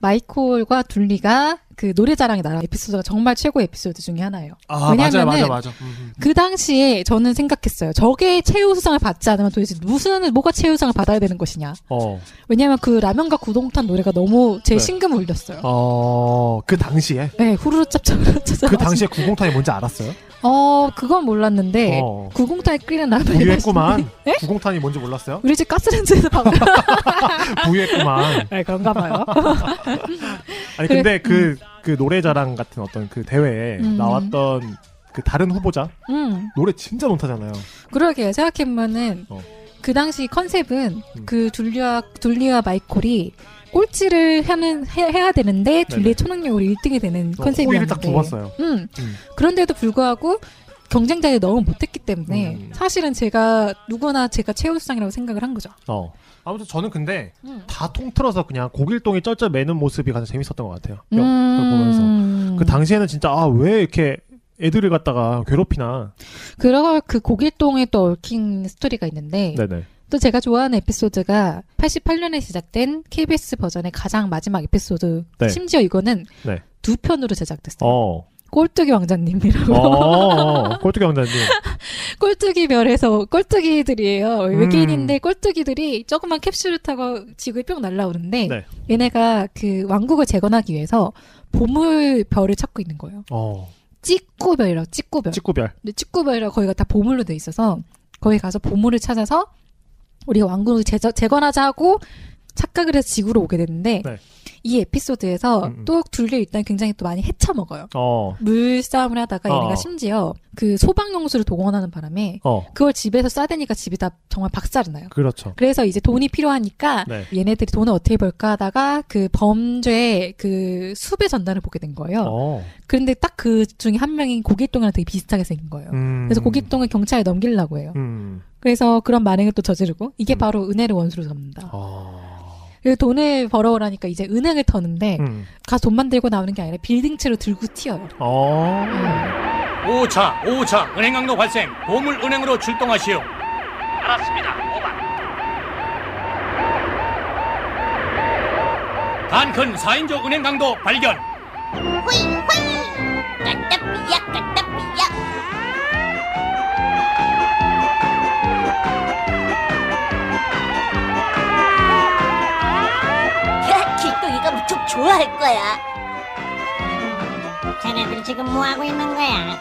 마이콜과 둘리가 그 노래자랑에 나간 에피소드가 정말 최고의 에피소드 중에 하나예요. 아, 왜냐하면은 맞아, 맞아, 맞아. 그 당시에 저는 생각했어요. 저게 최우수상을 받지 않으면 도대체 무슨 뭐가 최우수상을 받아야 되는 것이냐. 어. 왜냐하면 그 라면과 구동탄 노래가 너무 제 네. 심금을 울렸어요. 어, 그 당시에? 네, 후루루 짭짭 짭짭. 그 당시에 구동탄이 뭔지 알았어요? 어, 그건 몰랐는데 어. 구공탄에 끓이는 라면이 부유했구만. 네? 구공탄이 뭔지 몰랐어요? 우리 집 가스렌지에서 방금 부유했구만. 네, 그런가 봐요. 아니 그래, 근데 그, 음. 그 노래자랑 같은 어떤 그 대회에 음. 나왔던 그 다른 후보자 음. 노래 진짜 못하잖아요. 그러게요. 생각해보면은 어. 그 당시 컨셉은 음. 그 둘리와, 둘리와 마이콜이 꼴찌를 하는, 해, 해야 되는데 둘리의 초능력으로 일 등이 되는 어, 컨셉이었는데 호의를 딱 굽었어요. 음. 음. 그런데도 불구하고 경쟁자들이 너무 못했기 때문에 음. 사실은 제가 누구나 제가 최우수상이라고 생각을 한 거죠. 어. 아무튼 저는 근데 음. 다 통틀어서 그냥 고길동이 쩔쩔 매는 모습이 가장 재밌었던 것 같아요. 음. 보면서 그 당시에는 진짜 아 왜 이렇게 애들을 갖다가 괴롭히나. 그러고 그 고길동에 또 얽힌 스토리가 있는데 네네. 또 제가 좋아하는 에피소드가 팔십팔 년에 시작된 케이비에스 버전의 가장 마지막 에피소드. 네. 심지어 이거는 네. 두 편으로 제작됐어요. 어. 꼴뚜기 왕자님이라고. 어, 꼴뚜기 왕자님. 꼴뚜기 별에서 꼴뚜기들이에요. 외계인인데 음. 꼴뚜기들이 조그만 캡슐을 타고 지구에 뿅 날아오는데 네. 얘네가 그 왕국을 재건하기 위해서 보물 별을 찾고 있는 거예요. 어. 찌꾸별이라고. 찌꾸별. 찌꾸별. 근데 찌꾸별이라고 거기가 다 보물로 돼 있어서 거기 가서 보물을 찾아서 우리가 왕국을 재저, 재건하자 하고 착각을 해서 지구로 오게 됐는데 네. 이 에피소드에서 음음. 또 둘리 일단 굉장히 또 많이 헤쳐먹어요. 어. 물싸움을 하다가 얘네가 어. 심지어 그 소방용수를 동원하는 바람에 어. 그걸 집에서 쏴대니까 집이 다 정말 박살이 나요. 그렇죠. 그래서 이제 돈이 필요하니까 네. 얘네들이 돈을 어떻게 벌까 하다가 그 범죄의 그 수배 전단을 보게 된 거예요. 어. 그런데 딱 그 중에 한 명이 고길동이랑 되게 비슷하게 생긴 거예요. 음. 그래서 고길동을 경찰에 넘기려고 해요. 음. 그래서 그런 만행을 또 저지르고 이게 음. 바로 은혜를 원수로 잡는다. 어. 돈을 벌어오라니까 이제 은행을 터는데 음. 가서 돈 만들고 나오는 게 아니라 빌딩채로 들고 튀어요. 어... 오차 오차 은행 강도 발생. 보물 은행으로 출동하시오. 알았습니다. 오반. 단큰 사인조 은행 강도 발견. 호이 호이. 까딱비야 까딱비야. 길동이가 무척 좋아할 거야. 자네들 지금 뭐하고 있는 거야?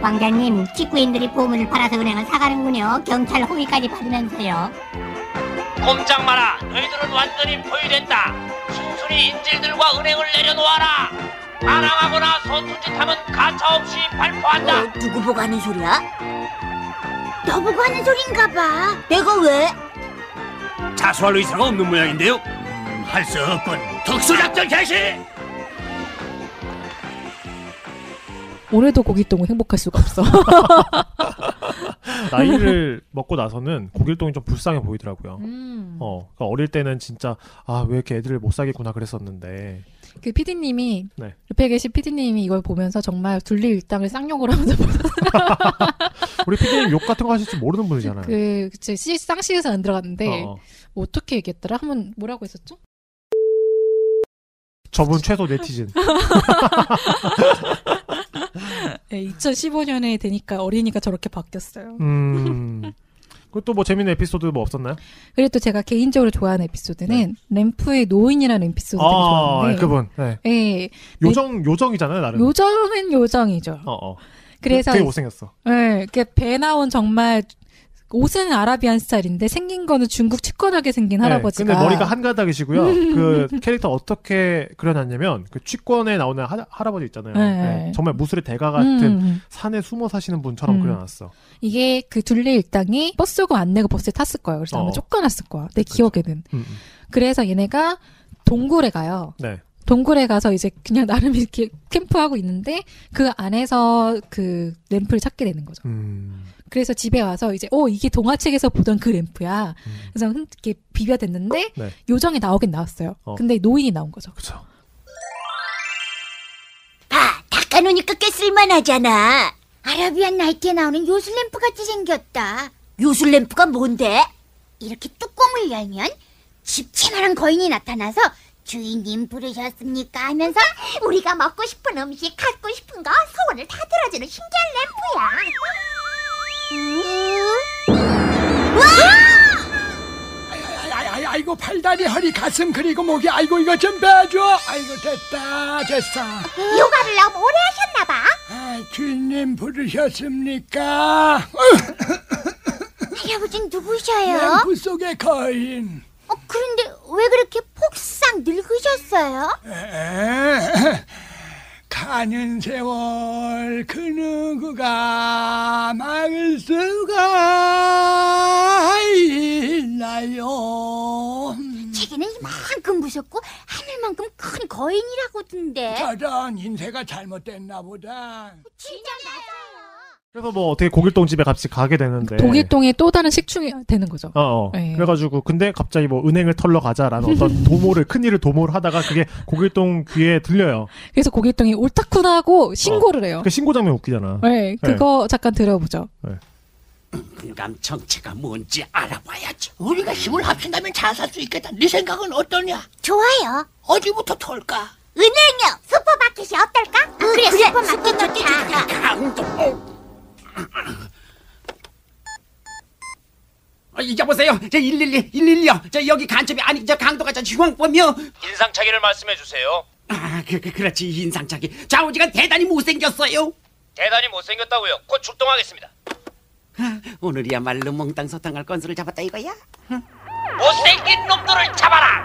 왕자님, 직구인들이 보물을 팔아서 은행을 사가는군요. 경찰 호위까지 받으면서요. 꼼짝 마라. 너희들은 완전히 포위된다. 순순히 인질들과 은행을 내려놓아라. 반항하거나 서툰짓하면 가차없이 발포한다. 어, 누구 보고 하는 소리야? 너 보고 하는 소린가 봐. 내가 왜? 자수할 의사가 없는 모양인데요. 할 수 없군. 특수작전 개시! 올해도 고길동은 행복할 수가 없어. 나이를 먹고 나서는 고길동이 좀 불쌍해 보이더라고요. 음. 어, 그러니까 어릴 때는 진짜 아, 왜 이렇게 애들을 못 사겠구나 그랬었는데 그 피디님이 네. 옆에 계신 피디님이 이걸 보면서 정말 둘리 일당을 쌍욕을 하면서 우리 피디님 욕 같은 거 하실 줄 모르는 분이잖아요. 그 그치 쌍시에서 안 들어갔는데 어. 뭐 어떻게 얘기했더라? 한번 뭐라고 했었죠? 저분 최소 네티즌. 네, 이천십오 년에 되니까 어리니까 저렇게 바뀌었어요. 음. 그것도 뭐 재밌는 에피소드 뭐 없었나요? 그리고 또 제가 개인적으로 좋아하는 에피소드는 네. 램프의 노인이라는 에피소드 되게 좋아하는데. 아, 그분. 네. 네. 요정, 요정이잖아요, 나름. 요정은 요정이죠. 어, 어. 그래서. 되게 못생겼어. 네. 배 나온 정말, 옷은 아라비안 스타일인데 생긴 거는 중국 취권하게 생긴 네, 할아버지가. 근데 머리가 한가닥이시고요. 그 캐릭터 어떻게 그려놨냐면 그 취권에 나오는 하, 할아버지 있잖아요. 네. 네, 정말 무술의 대가 같은 음. 산에 숨어 사시는 분처럼 음. 그려놨어. 이게 그 둘리 일당이 버스고 안 내고 버스에 탔을 거예요. 그래서 어. 아마 쫓겨났을 거야. 내 그쵸. 기억에는. 음, 음. 그래서 얘네가 동굴에 가요. 네. 동굴에 가서 이제 그냥 나름 이렇게 캠프하고 있는데 그 안에서 그 램프를 찾게 되는 거죠. 음. 그래서 집에 와서 이제 오 이게 동화책에서 보던 그 램프야. 음. 그래서 이렇게 비벼댔는데 네. 요정이 나오긴 나왔어요. 어. 근데 노인이 나온 거죠. 그쵸. 봐, 닦아놓으니까 꽤 쓸만하잖아. 아라비안 나이트에 나오는 요술 램프 같이 생겼다. 요술 램프가 뭔데? 이렇게 뚜껑을 열면 집채만한 거인이 나타나서 주인님 부르셨습니까? 하면서 우리가 먹고 싶은 음식, 갖고 싶은 거 소원을 다 들어주는 신기한 램프야. 아이고, 아이고 팔다리, 허리, 가슴 그리고 목이 아이고 이거 좀 빼줘. 아이고 됐다, 됐어. 요가를 너무 오래 하셨나 봐. 아, 주인님 부르셨습니까? 할아버지는 누구셔요? 램프 속의 거인. 어, 그런데 왜 그렇게 폭삭 늙으셨어요? 에에, 가는 세월 그 누구가 막을 수가 있나요? 제게는 이만큼 무섭고 하늘만큼 큰 거인이라고던데. 저런 인쇄가 잘못됐나 보다. 진짜 맞아요. 그래서 뭐 어떻게 고길동 집에 같이 가게 되는데 고길동이 또 다른 식충이 되는 거죠. 어, 어. 네. 그래가지고 근데 갑자기 뭐 은행을 털러 가자라는 어떤 도모를 큰일을 도모를 하다가 그게 고길동 귀에 들려요. 그래서 고길동이 옳다쿠나 하고 신고를 해요. 어. 그 신고 장면 웃기잖아. 네, 그거 네. 잠깐 들어보죠. 네. 금감 정체가 뭔지 알아봐야죠. 우리가 힘을 합친다면 잘 살 수 있겠다. 네 생각은 어떠냐? 좋아요. 어디부터 털까? 은행이요. 슈퍼마켓이 어떨까? 아, 그래, 그래 슈퍼마켓 좋다. 강동. 이 여보세요. 저 일일이, 일일이요. 저 여기 간첩이 아니 저 강도가 저 중앙범이요. 인상착의를 말씀해 주세요. 아, 그, 그 그렇지 인상착의. 좌우지간 대단히 못생겼어요. 대단히 못생겼다고요? 곧 출동하겠습니다. 오늘이야말로 몽땅 소탕할 건수를 잡았다 이거야? 응. 못생긴 놈들을 잡아라!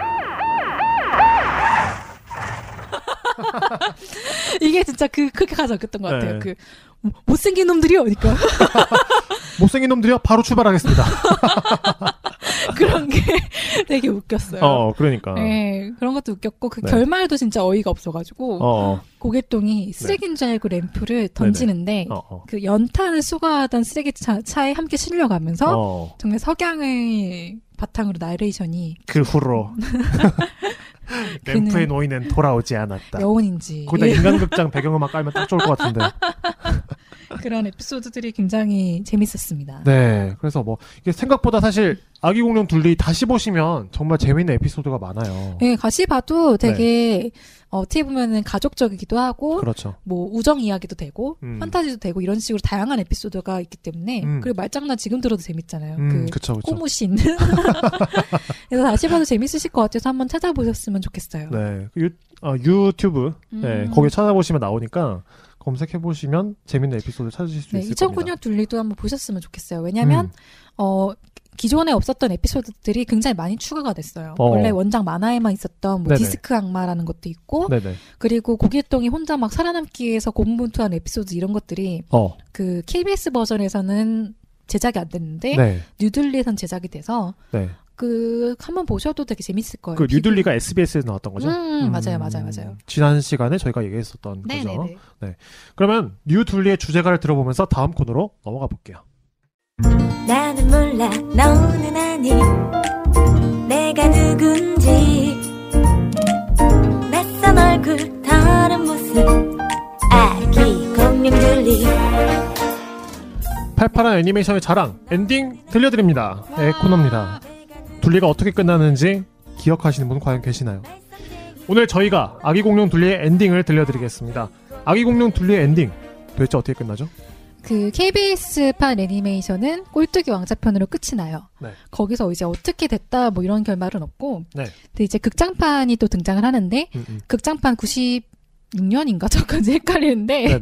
이게 진짜 그, 그렇게 가장 웃겼던 것 같아요. 네. 그, 못생긴 놈들이요? 그러니까. 못생긴 놈들이요? 바로 출발하겠습니다. 그런 게 되게 웃겼어요. 어, 그러니까. 네, 그런 것도 웃겼고, 그 네. 결말도 진짜 어이가 없어가지고, 어어. 고길동이 쓰레기인 줄 알고 램프를 던지는데, 그 연탄을 쏘가던 쓰레기 차, 차에 함께 실려가면서, 어어. 정말 석양의 바탕으로 나레이션이. 그 후로. 램프의 노인은 돌아오지 않았다. 여운인지. 거기다 인간극장 배경음악 깔면 딱 좋을 것 같은데. 그런 에피소드들이 굉장히 재밌었습니다. 네. 그래서 뭐, 이게 생각보다 사실 아기 공룡 둘리 다시 보시면 정말 재밌는 에피소드가 많아요. 네. 다시 봐도 되게, 네. 어, 어떻게 보면은 가족적이기도 하고. 그렇죠. 뭐, 우정 이야기도 되고, 음. 판타지도 되고, 이런 식으로 다양한 에피소드가 있기 때문에. 음. 그리고 말장난 지금 들어도 재밌잖아요. 음, 그, 그쵸, 그쵸. 꼬무신. 그래서 다시 봐도 재밌으실 것 같아서 한번 찾아보셨으면 좋겠어요. 네. 유, 어, 유튜브. 음. 네. 거기 찾아보시면 나오니까. 검색해보시면 재밌는 에피소드 찾으실 수 네, 있을 겁니다. 이천구 년 둘리도 한번 보셨으면 좋겠어요. 왜냐하면 음. 어, 기존에 없었던 에피소드들이 굉장히 많이 추가가 됐어요. 어. 원래 원작 만화에만 있었던 뭐 디스크 악마라는 것도 있고 네네. 그리고 고길동이 혼자 막 살아남기 위해서 고군분투한 에피소드 이런 것들이 어. 그 케이비에스 버전에서는 제작이 안 됐는데 네. 뉴둘리에선 제작이 돼서 네. 그 한번 보셔도 되게 재밌을 거예요. 그 뉴둘리가 에스비에스에서 나왔던 거죠? 음, 음, 맞아요, 맞아요, 맞아요. 지난 시간에 저희가 얘기했었던 네, 거죠. 네, 네. 네. 그러면 뉴둘리의 주제가를 들어보면서 다음 코너로 넘어가 볼게요. 나는 몰라, 너는 아니. 내가 누군지 낯선 얼굴, 다른 모습. 아기 공룡 둘리. 팔팔한 애니메이션의 자랑 엔딩 들려드립니다. 네, 코너입니다. 둘리가 어떻게 끝나는지 기억하시는 분 과연 계시나요? 오늘 저희가 아기 공룡 둘리의 엔딩을 들려드리겠습니다. 아기 공룡 둘리의 엔딩 도대체 어떻게 끝나죠? 그 케이비에스판 애니메이션은 꼴뚜기 왕자편으로 끝이 나요. 네. 거기서 이제 어떻게 됐다 뭐 이런 결말은 없고 네. 근데 이제 극장판이 또 등장을 하는데 음, 음. 극장판 구십육 년인가? 저까지 헷갈리는데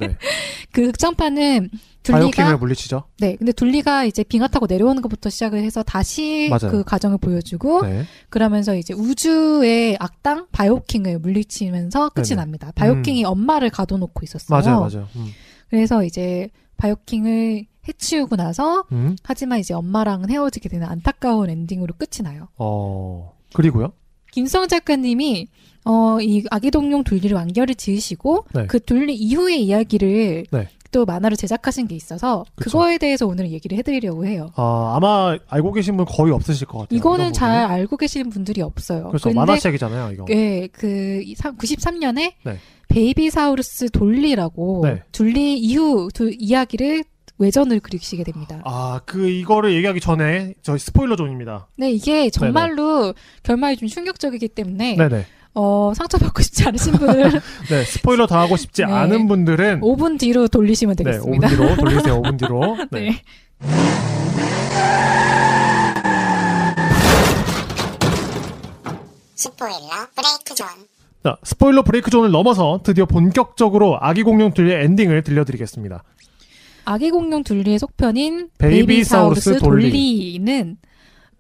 그 극장판은 둘리가 물리치죠. 네, 근데 둘리가 이제 빙하 타고 내려오는 것부터 시작을 해서 다시 맞아요. 그 과정을 보여주고 네. 그러면서 이제 우주의 악당 바이오킹을 물리치면서 끝이 네네. 납니다. 바이오킹이 음. 엄마를 가둬놓고 있었어요. 맞아요, 맞아요. 음. 그래서 이제 바이오킹을 해치우고 나서 음? 하지만 이제 엄마랑은 헤어지게 되는 안타까운 엔딩으로 끝이 나요. 어, 그리고요? 김수정 작가님이 어, 이 아기 동룡 둘리를 완결을 지으시고 네. 그 둘리 이후의 이야기를 네. 또 만화로 제작하신 게 있어서 그쵸. 그거에 대해서 오늘 얘기를 해드리려고 해요. 아, 아마 알고 계신 분 거의 없으실 것 같아요. 이거는 잘 알고 계시는 분들이 없어요. 그래서 만화책이잖아요, 이거. 네, 그 구십삼 년에 네. 베이비사우루스 돌리라고 네. 둘리 이후 두 이야기를 외전을 그리시게 됩니다. 아, 그 이거를 얘기하기 전에 저희 스포일러 존입니다. 네, 이게 정말로 네네. 결말이 좀 충격적이기 때문에 네네. 어, 상처받고 싶지 않으신 분은 네, 스포일러 당하고 싶지 네. 않은 분들은 오 분 뒤로 돌리시면 되겠습니다. 네, 오 분 뒤로 돌리세요. 오 분 뒤로. 네. 네. 스포일러 브레이크 존. 자, 스포일러 브레이크 존을 넘어서 드디어 본격적으로 아기 공룡 둘리의 엔딩을 들려드리겠습니다. 아기 공룡 둘리의 속편인 베이비사우루스 돌리. 돌리는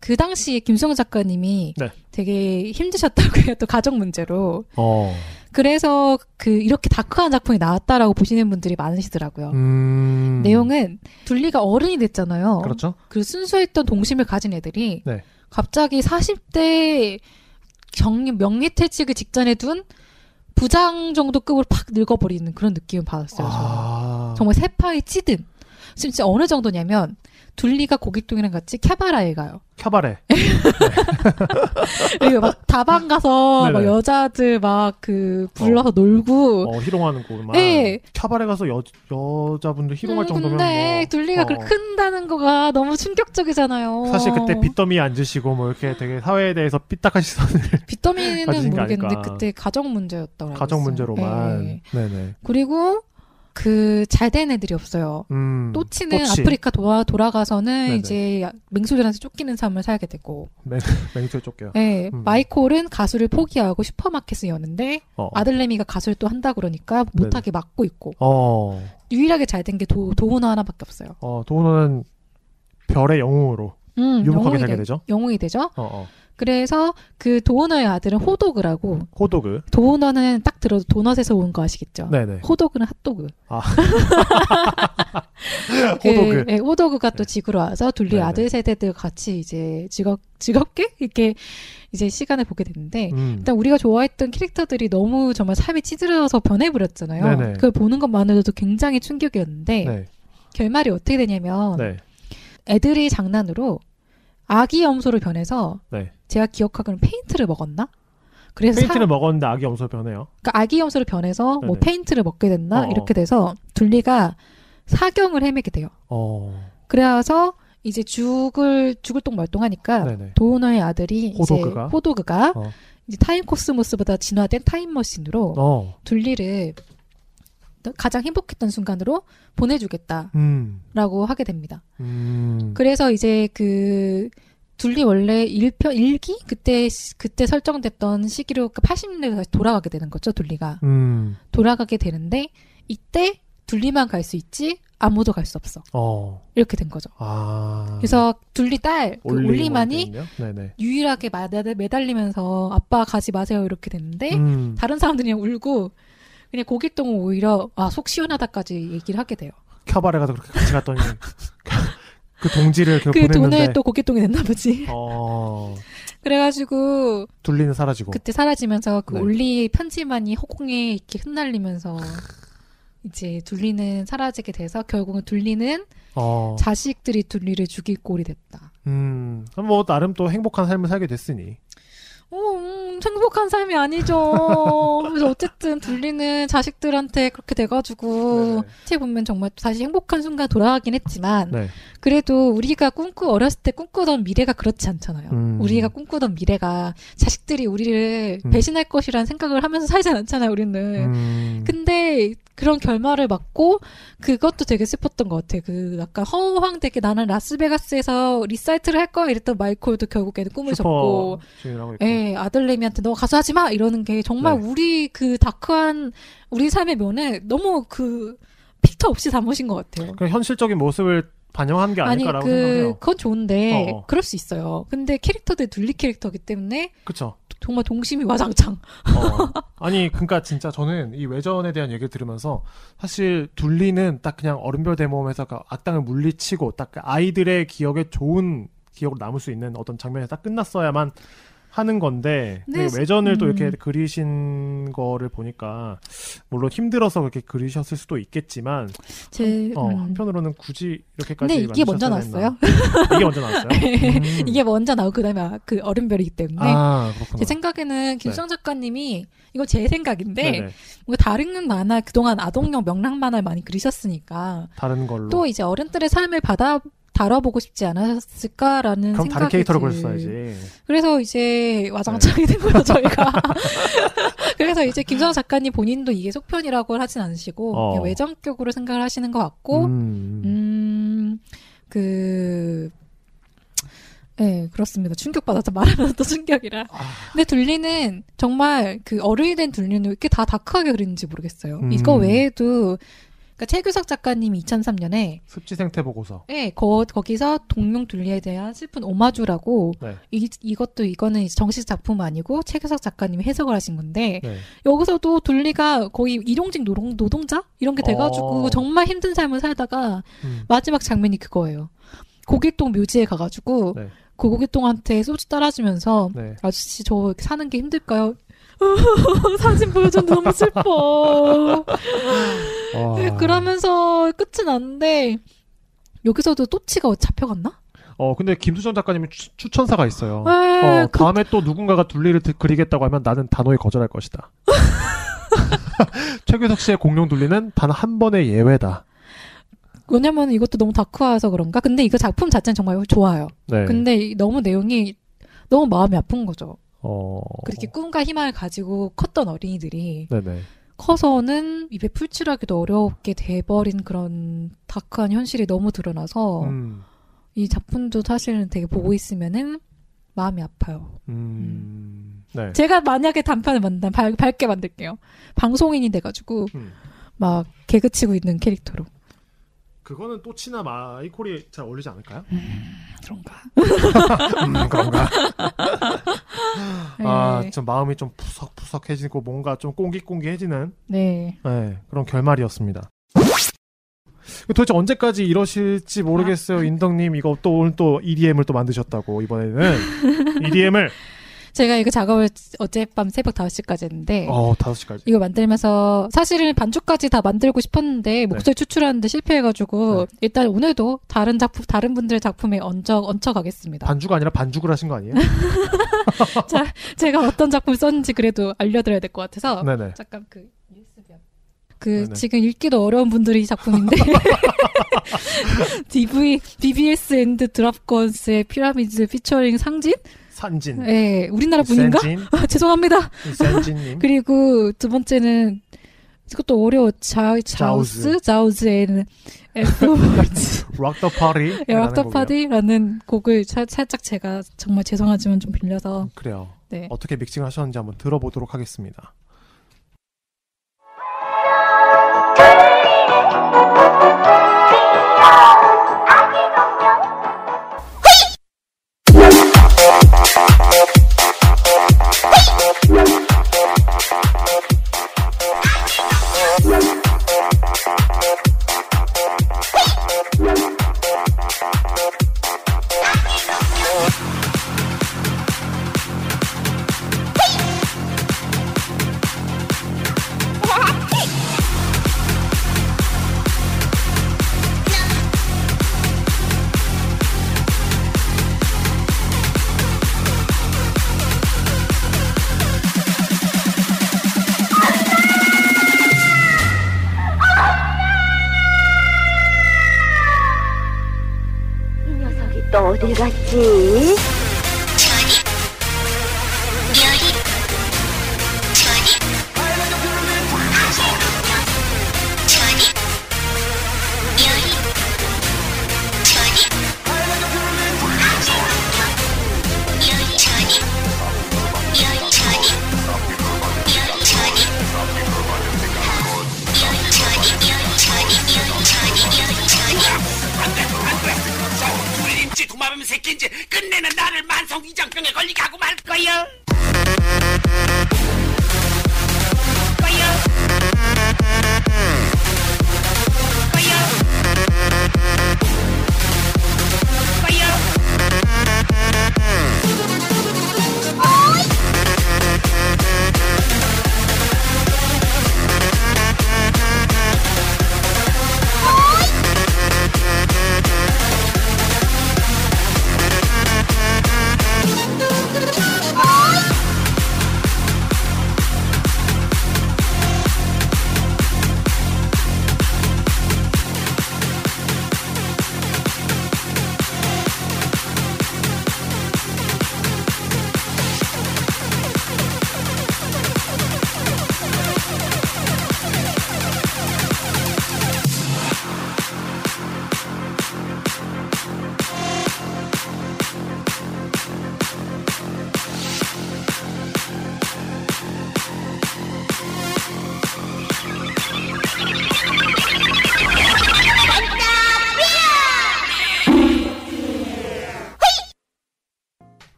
그 당시에 김수정 작가님이 네. 되게 힘드셨다고 해요. 또 가정 문제로. 어. 그래서 그 이렇게 다크한 작품이 나왔다라고 보시는 분들이 많으시더라고요. 음... 내용은 둘리가 어른이 됐잖아요. 그렇죠. 그 순수했던 동심을 가진 애들이 네. 갑자기 사십 대 명예퇴직을 직전에 둔 부장 정도급으로 팍 늙어버리는 그런 느낌을 받았어요. 아... 정말 세파의 찌든. 지금 진짜 어느 정도냐면 둘리가 고길동이랑 같이 캬바라에 가요. 캬바레. 그리고 막 다방 가서 막 여자들 막 그 불러서 어. 놀고. 어, 희롱하는 거구만. 네. 캬바레 가서 여, 여자분들 희롱할 음, 정도면. 근데 뭐, 둘리가 어. 그렇게 큰다는 거가 너무 충격적이잖아요. 사실 그때 빚더미 앉으시고 뭐 이렇게 되게 사회에 대해서 삐딱한 시선을. 빚더미는 모르겠는데 그때 가정 문제였더라고요. 가정 문제로만. 네. 네네. 그리고 그 잘된 애들이 없어요. 음, 또치는 또치. 아프리카 도와, 돌아가서는 네네. 이제 맹수들한테 쫓기는 삶을 살게 되고 맹, 맹수에 쫓겨요. 네, 음. 마이콜은 가수를 포기하고 슈퍼마켓을 여는데 어. 아들내미가 가수를 또 한다 그러니까 못하게 네네. 막고 있고 어. 유일하게 잘된 게 도, 도우너 하나밖에 없어요. 어, 도우너는 별의 영웅으로 음, 유복하게 살게 되, 되죠. 영웅이 되죠. 어, 어. 그래서 그 도우너의 아들은 호도그라고. 호도그. 도우너는 딱 들어도 도넛에서 온 거 아시겠죠? 네네. 호도그는 핫도그. 아. 그, 호도그. 네, 호도그가 또 지구로 와서 둘리 네네. 아들 세대들 같이 이제 즐겁, 즐겁게 이렇게 이제 시간을 보게 되는데 음. 일단 우리가 좋아했던 캐릭터들이 너무 정말 삶이 찌들어서 변해버렸잖아요. 네네. 그걸 보는 것만으로도 굉장히 충격이었는데 네. 결말이 어떻게 되냐면 네. 애들이 장난으로 아기 염소로 변해서 네. 제가 기억하기로는 페인트를 먹었나? 그래서 페인트를 사... 먹었는데 아기 염소로 변해요. 그러니까 아기 염소로 변해서 네네. 뭐 페인트를 먹게 됐나? 어어. 이렇게 돼서 둘리가 사경을 헤매게 돼요. 어. 그래서 이제 죽을 죽을 똥말똥하니까 네네. 도우너의 아들이 호도그가? 이제 호도그가 어. 이제 타임 코스모스보다 진화된 타임머신으로 어. 둘리를 가장 행복했던 순간으로 보내주겠다라고 음. 하게 됩니다. 음. 그래서 이제 그 둘리 원래 일편 일기 그때 그때 설정됐던 시기로 팔십 년대로 다시 돌아가게 되는 거죠. 둘리가 음. 돌아가게 되는데 이때 둘리만 갈 수 있지 아무도 갈 수 없어. 어. 이렇게 된 거죠. 아. 그래서 둘리 딸 그 올리만이 유일하게 매달리면서 아빠 가지 마세요 이렇게 됐는데 음. 다른 사람들이 그냥 울고. 그냥 고길동은 오히려 아, 속 시원하다까지 얘기를 하게 돼요. 캬바레 가서 그렇게 같이 갔더니 그 동지를 그 보냈는데 그 돈에 또 고길동이 됐나 보지. 어... 그래가지고 둘리는 사라지고 그때 사라지면서 그 네. 올리 편지만이 허공에 이렇게 흩날리면서 이제 둘리는 사라지게 돼서 결국은 둘리는 어... 자식들이 둘리를 죽일 꼴이 됐다. 음, 뭐 나름 또 행복한 삶을 살게 됐으니. 오, 음, 행복한 삶이 아니죠. 그래서 어쨌든 둘리는 자식들한테 그렇게 돼가지고 어떻게 보면 정말 다시 행복한 순간 돌아가긴 했지만 네. 그래도 우리가 꿈꾸 어렸을 때 꿈꾸던 미래가 그렇지 않잖아요. 음. 우리가 꿈꾸던 미래가 자식들이 우리를 음. 배신할 것이라는 생각을 하면서 살지 않잖아요. 우리는. 음. 근데 그런 결말을 맞고 그것도 되게 슬펐던 것 같아요. 그 약간 허황되게 나는 라스베가스에서 리사이트를 할 거야 이랬던 마이콜도 결국에는 꿈을 접고 네, 아들내미한테 너 가서 하지 마! 이러는 게 정말 네. 우리 그 다크한 우리 삶의 면에 너무 그 필터 없이 담으신 것 같아요. 그 현실적인 모습을 반영한 게 아닐까라고 아니, 그, 생각해요. 그건 좋은데 어어. 그럴 수 있어요. 근데 캐릭터들 둘리 캐릭터이기 때문에 그쵸. 정말 동심이 와장창. 어. 아니 그러니까 진짜 저는 이 외전에 대한 얘기를 들으면서 사실 둘리는 딱 그냥 어른별 대모험에서 악당을 물리치고 딱 아이들의 기억에 좋은 기억으로 남을 수 있는 어떤 장면에서 딱 끝났어야만 하는 건데 네, 외전을 음. 또 이렇게 그리신 거를 보니까 물론 힘들어서 그렇게 그리셨을 수도 있겠지만 제, 어, 음. 한편으로는 굳이 이렇게까지 근데 이게 먼저 나왔어요. 이게 먼저 나왔어요? 음. 이게 먼저 나오고 그다음에 그 어른별이기 때문에 아, 제 생각에는 김수정 네. 작가님이 이거 제 생각인데 뭔가 다른 만화 그동안 아동용 명랑 만화를 많이 그리셨으니까 다른 걸로 또 이제 어른들의 삶을 받아 다뤄보고 싶지 않았을까라는 그럼 생각이 다른 캐릭터로 그렸어야지. 그래서 이제 와장창이 네. 된 거죠 저희가. 그래서 이제 김수정 작가님 본인도 이게 속편이라고 하진 않으시고 어. 외전격으로 생각을 하시는 것 같고 음. 음, 그... 네, 그렇습니다. 충격받아서 말하면서 또 충격이라. 아. 근데 둘리는 정말 그 어른이 된 둘리는 왜 이렇게 다 다크하게 그리는지 모르겠어요. 음. 이거 외에도 그러니까 최규석 작가님이 이천삼 년에 습지 생태 보고서. 네, 거, 거기서 동룡 둘리에 대한 슬픈 오마주라고 네. 이, 이것도 이거는 이제 정식 작품 아니고 최규석 작가님이 해석을 하신 건데 네. 여기서도 둘리가 거의 일용직 노동, 노동자 이런 게 돼가지고 어... 정말 힘든 삶을 살다가 음. 마지막 장면이 그거예요. 고길동 묘지에 가가지고 네. 그 고길동한테 소주 따라주면서 네. 아저씨 저 사는 게 힘들까요? 사진 보여줬는데 너무 슬퍼. 네, 그러면서 끝이 났는데 여기서도 또치가 잡혀갔나? 어 근데 김수정 작가님이 추, 추천사가 있어요. 에이, 어, 그... 다음에 또 누군가가 둘리를 그리겠다고 하면 나는 단호히 거절할 것이다. 최규석 씨의 공룡 둘리는 단 한 번의 예외다. 왜냐면 이것도 너무 다크화해서 그런가? 근데 이거 작품 자체는 정말 좋아요. 네. 근데 너무 내용이 너무 마음이 아픈 거죠. 어... 그렇게 꿈과 희망을 가지고 컸던 어린이들이 네네. 커서는 입에 풀칠하기도 어렵게 돼버린 그런 다크한 현실이 너무 드러나서 음. 이 작품도 사실은 되게 보고 있으면은 마음이 아파요. 음... 음. 네. 제가 만약에 단편을 만든다면 밝, 밝게 만들게요. 방송인이 돼가지고 음. 막 개그치고 있는 캐릭터로. 그거는 또치나 마이콜이 잘 어울리지 않을까요? 음, 그런가? 음, 그런가? 아, 좀 마음이 좀 푸석푸석해지고 뭔가 좀 꽁기꽁기해지는 네. 네, 그런 결말이었습니다. 도대체 언제까지 이러실지 모르겠어요. 아, 인덕님 이거 또 오늘 또 이디엠을 또 만드셨다고 이번에는 이디엠을 제가 이거 작업을 어젯밤 새벽 다섯 시까지 했는데 어, 다섯 시까지 이거 만들면서 사실은 반주까지 다 만들고 싶었는데 목소리 네. 추출하는데 실패해가지고 네. 일단 오늘도 다른 작품, 다른 분들의 작품에 얹어, 얹혀 가겠습니다. 반주가 아니라 반죽을 하신 거 아니에요? 자, 제가 어떤 작품을 썼는지 그래도 알려드려야 될 것 같아서 네네. 잠깐 그 유에스비 그 네네. 지금 읽기도 어려운 분들이 이 작품인데 디브이비비에스 and Dropgun의 피라미드 피처링 상진? 산진. 네, 우리나라 분인가? 죄송합니다. 산진님. 그리고 두 번째는 이것도 어려워. 자, 자우즈, 자우즈에는 에프오지. Rock the Party. 예, Rock the Party라는 곡을 차, 살짝 제가 정말 죄송하지만 좀 빌려서. 그래요. 네. 어떻게 믹싱하셨는지 한번 들어보도록 하겠습니다. 어딜 갔지? 새끼인지 끝내는 나를 만성 위장병에 걸리게 하고 말 거야.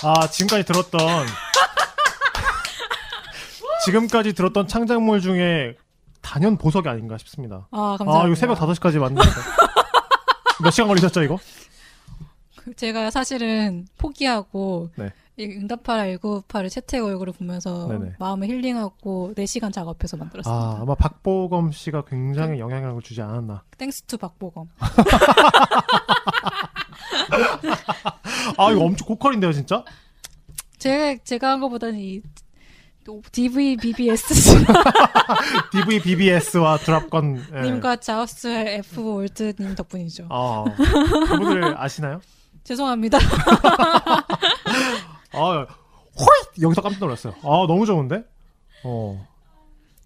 아, 지금까지 들었던 지금까지 들었던 창작물 중에 단연 보석이 아닌가 싶습니다. 아, 감사합니다. 아, 이거 새벽 다섯 시까지 만들었어요. 몇 시간 걸리셨죠, 이거? 제가 사실은 포기하고 네. 응답하라 일구팔을 채택 얼굴을 보면서 네네. 마음을 힐링하고 네 시간 작업해서 만들었습니다. 아, 아마 박보검 씨가 굉장히 네. 영향력을 주지 않았나. 땡스 투 박보검. 아, 이거 엄청 고퀄인데요, 진짜? 제, 제가 한 것보다는 이 디브이비비에스 디브이비비에스와 드랍건 예. 님과 자우스 F 월드 님 덕분이죠. 아, 그분들 아시나요? 죄송합니다. 아, 호잇! 여기서 깜짝 놀랐어요. 아, 너무 좋은데? 어.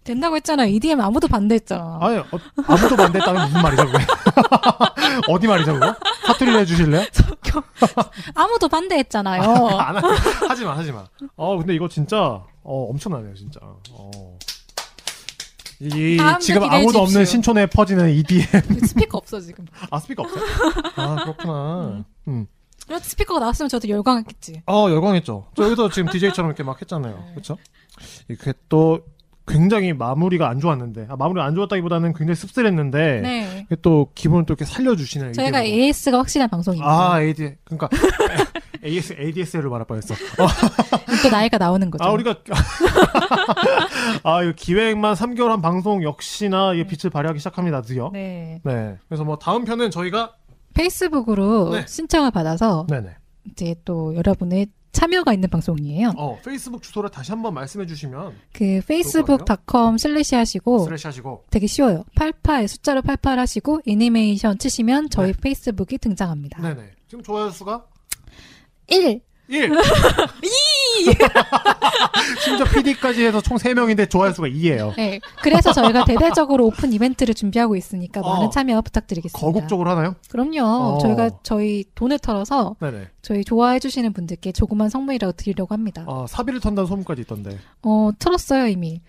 된다고 했잖아. 이디엠 아무도 반대했잖아. 아니, 어, 아무도 반대했다는 무슨 말이죠, 그게? 어디 말이죠, 그거? 사투리를 해주실래요? 아무도 반대했잖아요. 아, 안 하, 하지 마, 하지 마. 아, 근데 이거 진짜, 어, 엄청나네요, 진짜. 어. 이, 지금 아무도 없는 주십시오. 신촌에 퍼지는 이디엠. 스피커 없어, 지금. 아, 스피커 없어요? 아, 그렇구나. 음. 음. 스피커가 나왔으면 저도 열광했겠지. 어, 열광했죠. 저 여기서 지금 디제이처럼 이렇게 막 했잖아요. 그렇죠? 이렇게 또 굉장히 마무리가 안 좋았는데, 아, 마무리가 안 좋았다기보다는 굉장히 씁쓸했는데, 네. 또 기분을 또 이렇게 살려주시는. 저희가 이게 뭐. 에이에스가 확실한 방송입니다. 아, 에이디, 그러니까 에이에스, 에이디에스엘을 말할 뻔했어. 어. 또 나이가 나오는 거죠. 아, 우리가 아, 이 기획만 삼 개월 한 방송 역시나 이 빛을 발휘하기 시작합니다, 드디어. 네. 네. 그래서 뭐 다음 편은 저희가. 페이스북으로 네. 신청을 받아서 네네. 이제 또 여러분의 참여가 있는 방송이에요. 어, 페이스북 주소를 다시 한번 말씀해 주시면 그 페이스북 닷컴 슬래시 하시고 슬래시 하시고 되게 쉬워요. 팔십팔 숫자로 팔십팔 하시고 애니메이션 치시면 저희 네. 페이스북이 등장합니다. 네네. 지금 좋아요 수가 일 일 이 심지어 피디까지 해서 총 세 명인데 좋아요 수가 이예요. 네. 그래서 저희가 대대적으로 오픈 이벤트를 준비하고 있으니까 어, 많은 참여 부탁드리겠습니다. 거국적으로 하나요? 그럼요. 어. 저희가 저희 돈을 털어서 네네. 저희 좋아해 주시는 분들께 조그만 선물이라도 드리려고 합니다. 어, 사비를 턴다는 소문까지 있던데. 어, 털었어요, 이미.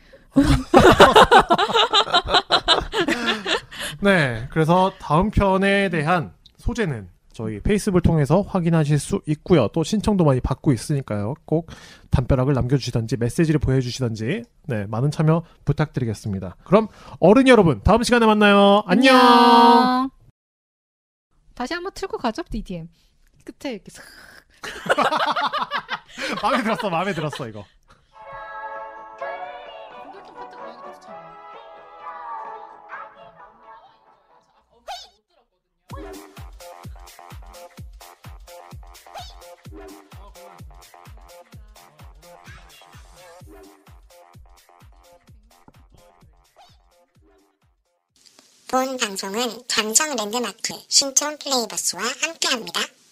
네. 그래서 다음 편에 대한 소재는 저희 페이스북을 통해서 확인하실 수 있고요. 또 신청도 많이 받고 있으니까요. 꼭 담벼락을 남겨주시든지 메시지를 보여주시든지 네, 많은 참여 부탁드리겠습니다. 그럼 어른 여러분 다음 시간에 만나요. 안녕. 안녕. 다시 한번 틀고 가죠. 디디엠. 끝에 이렇게 싹. 마음에 들었어. 마음에 들었어. 이거. 본 방송은 감정 랜드마크 신촌 플레이버스와 함께합니다.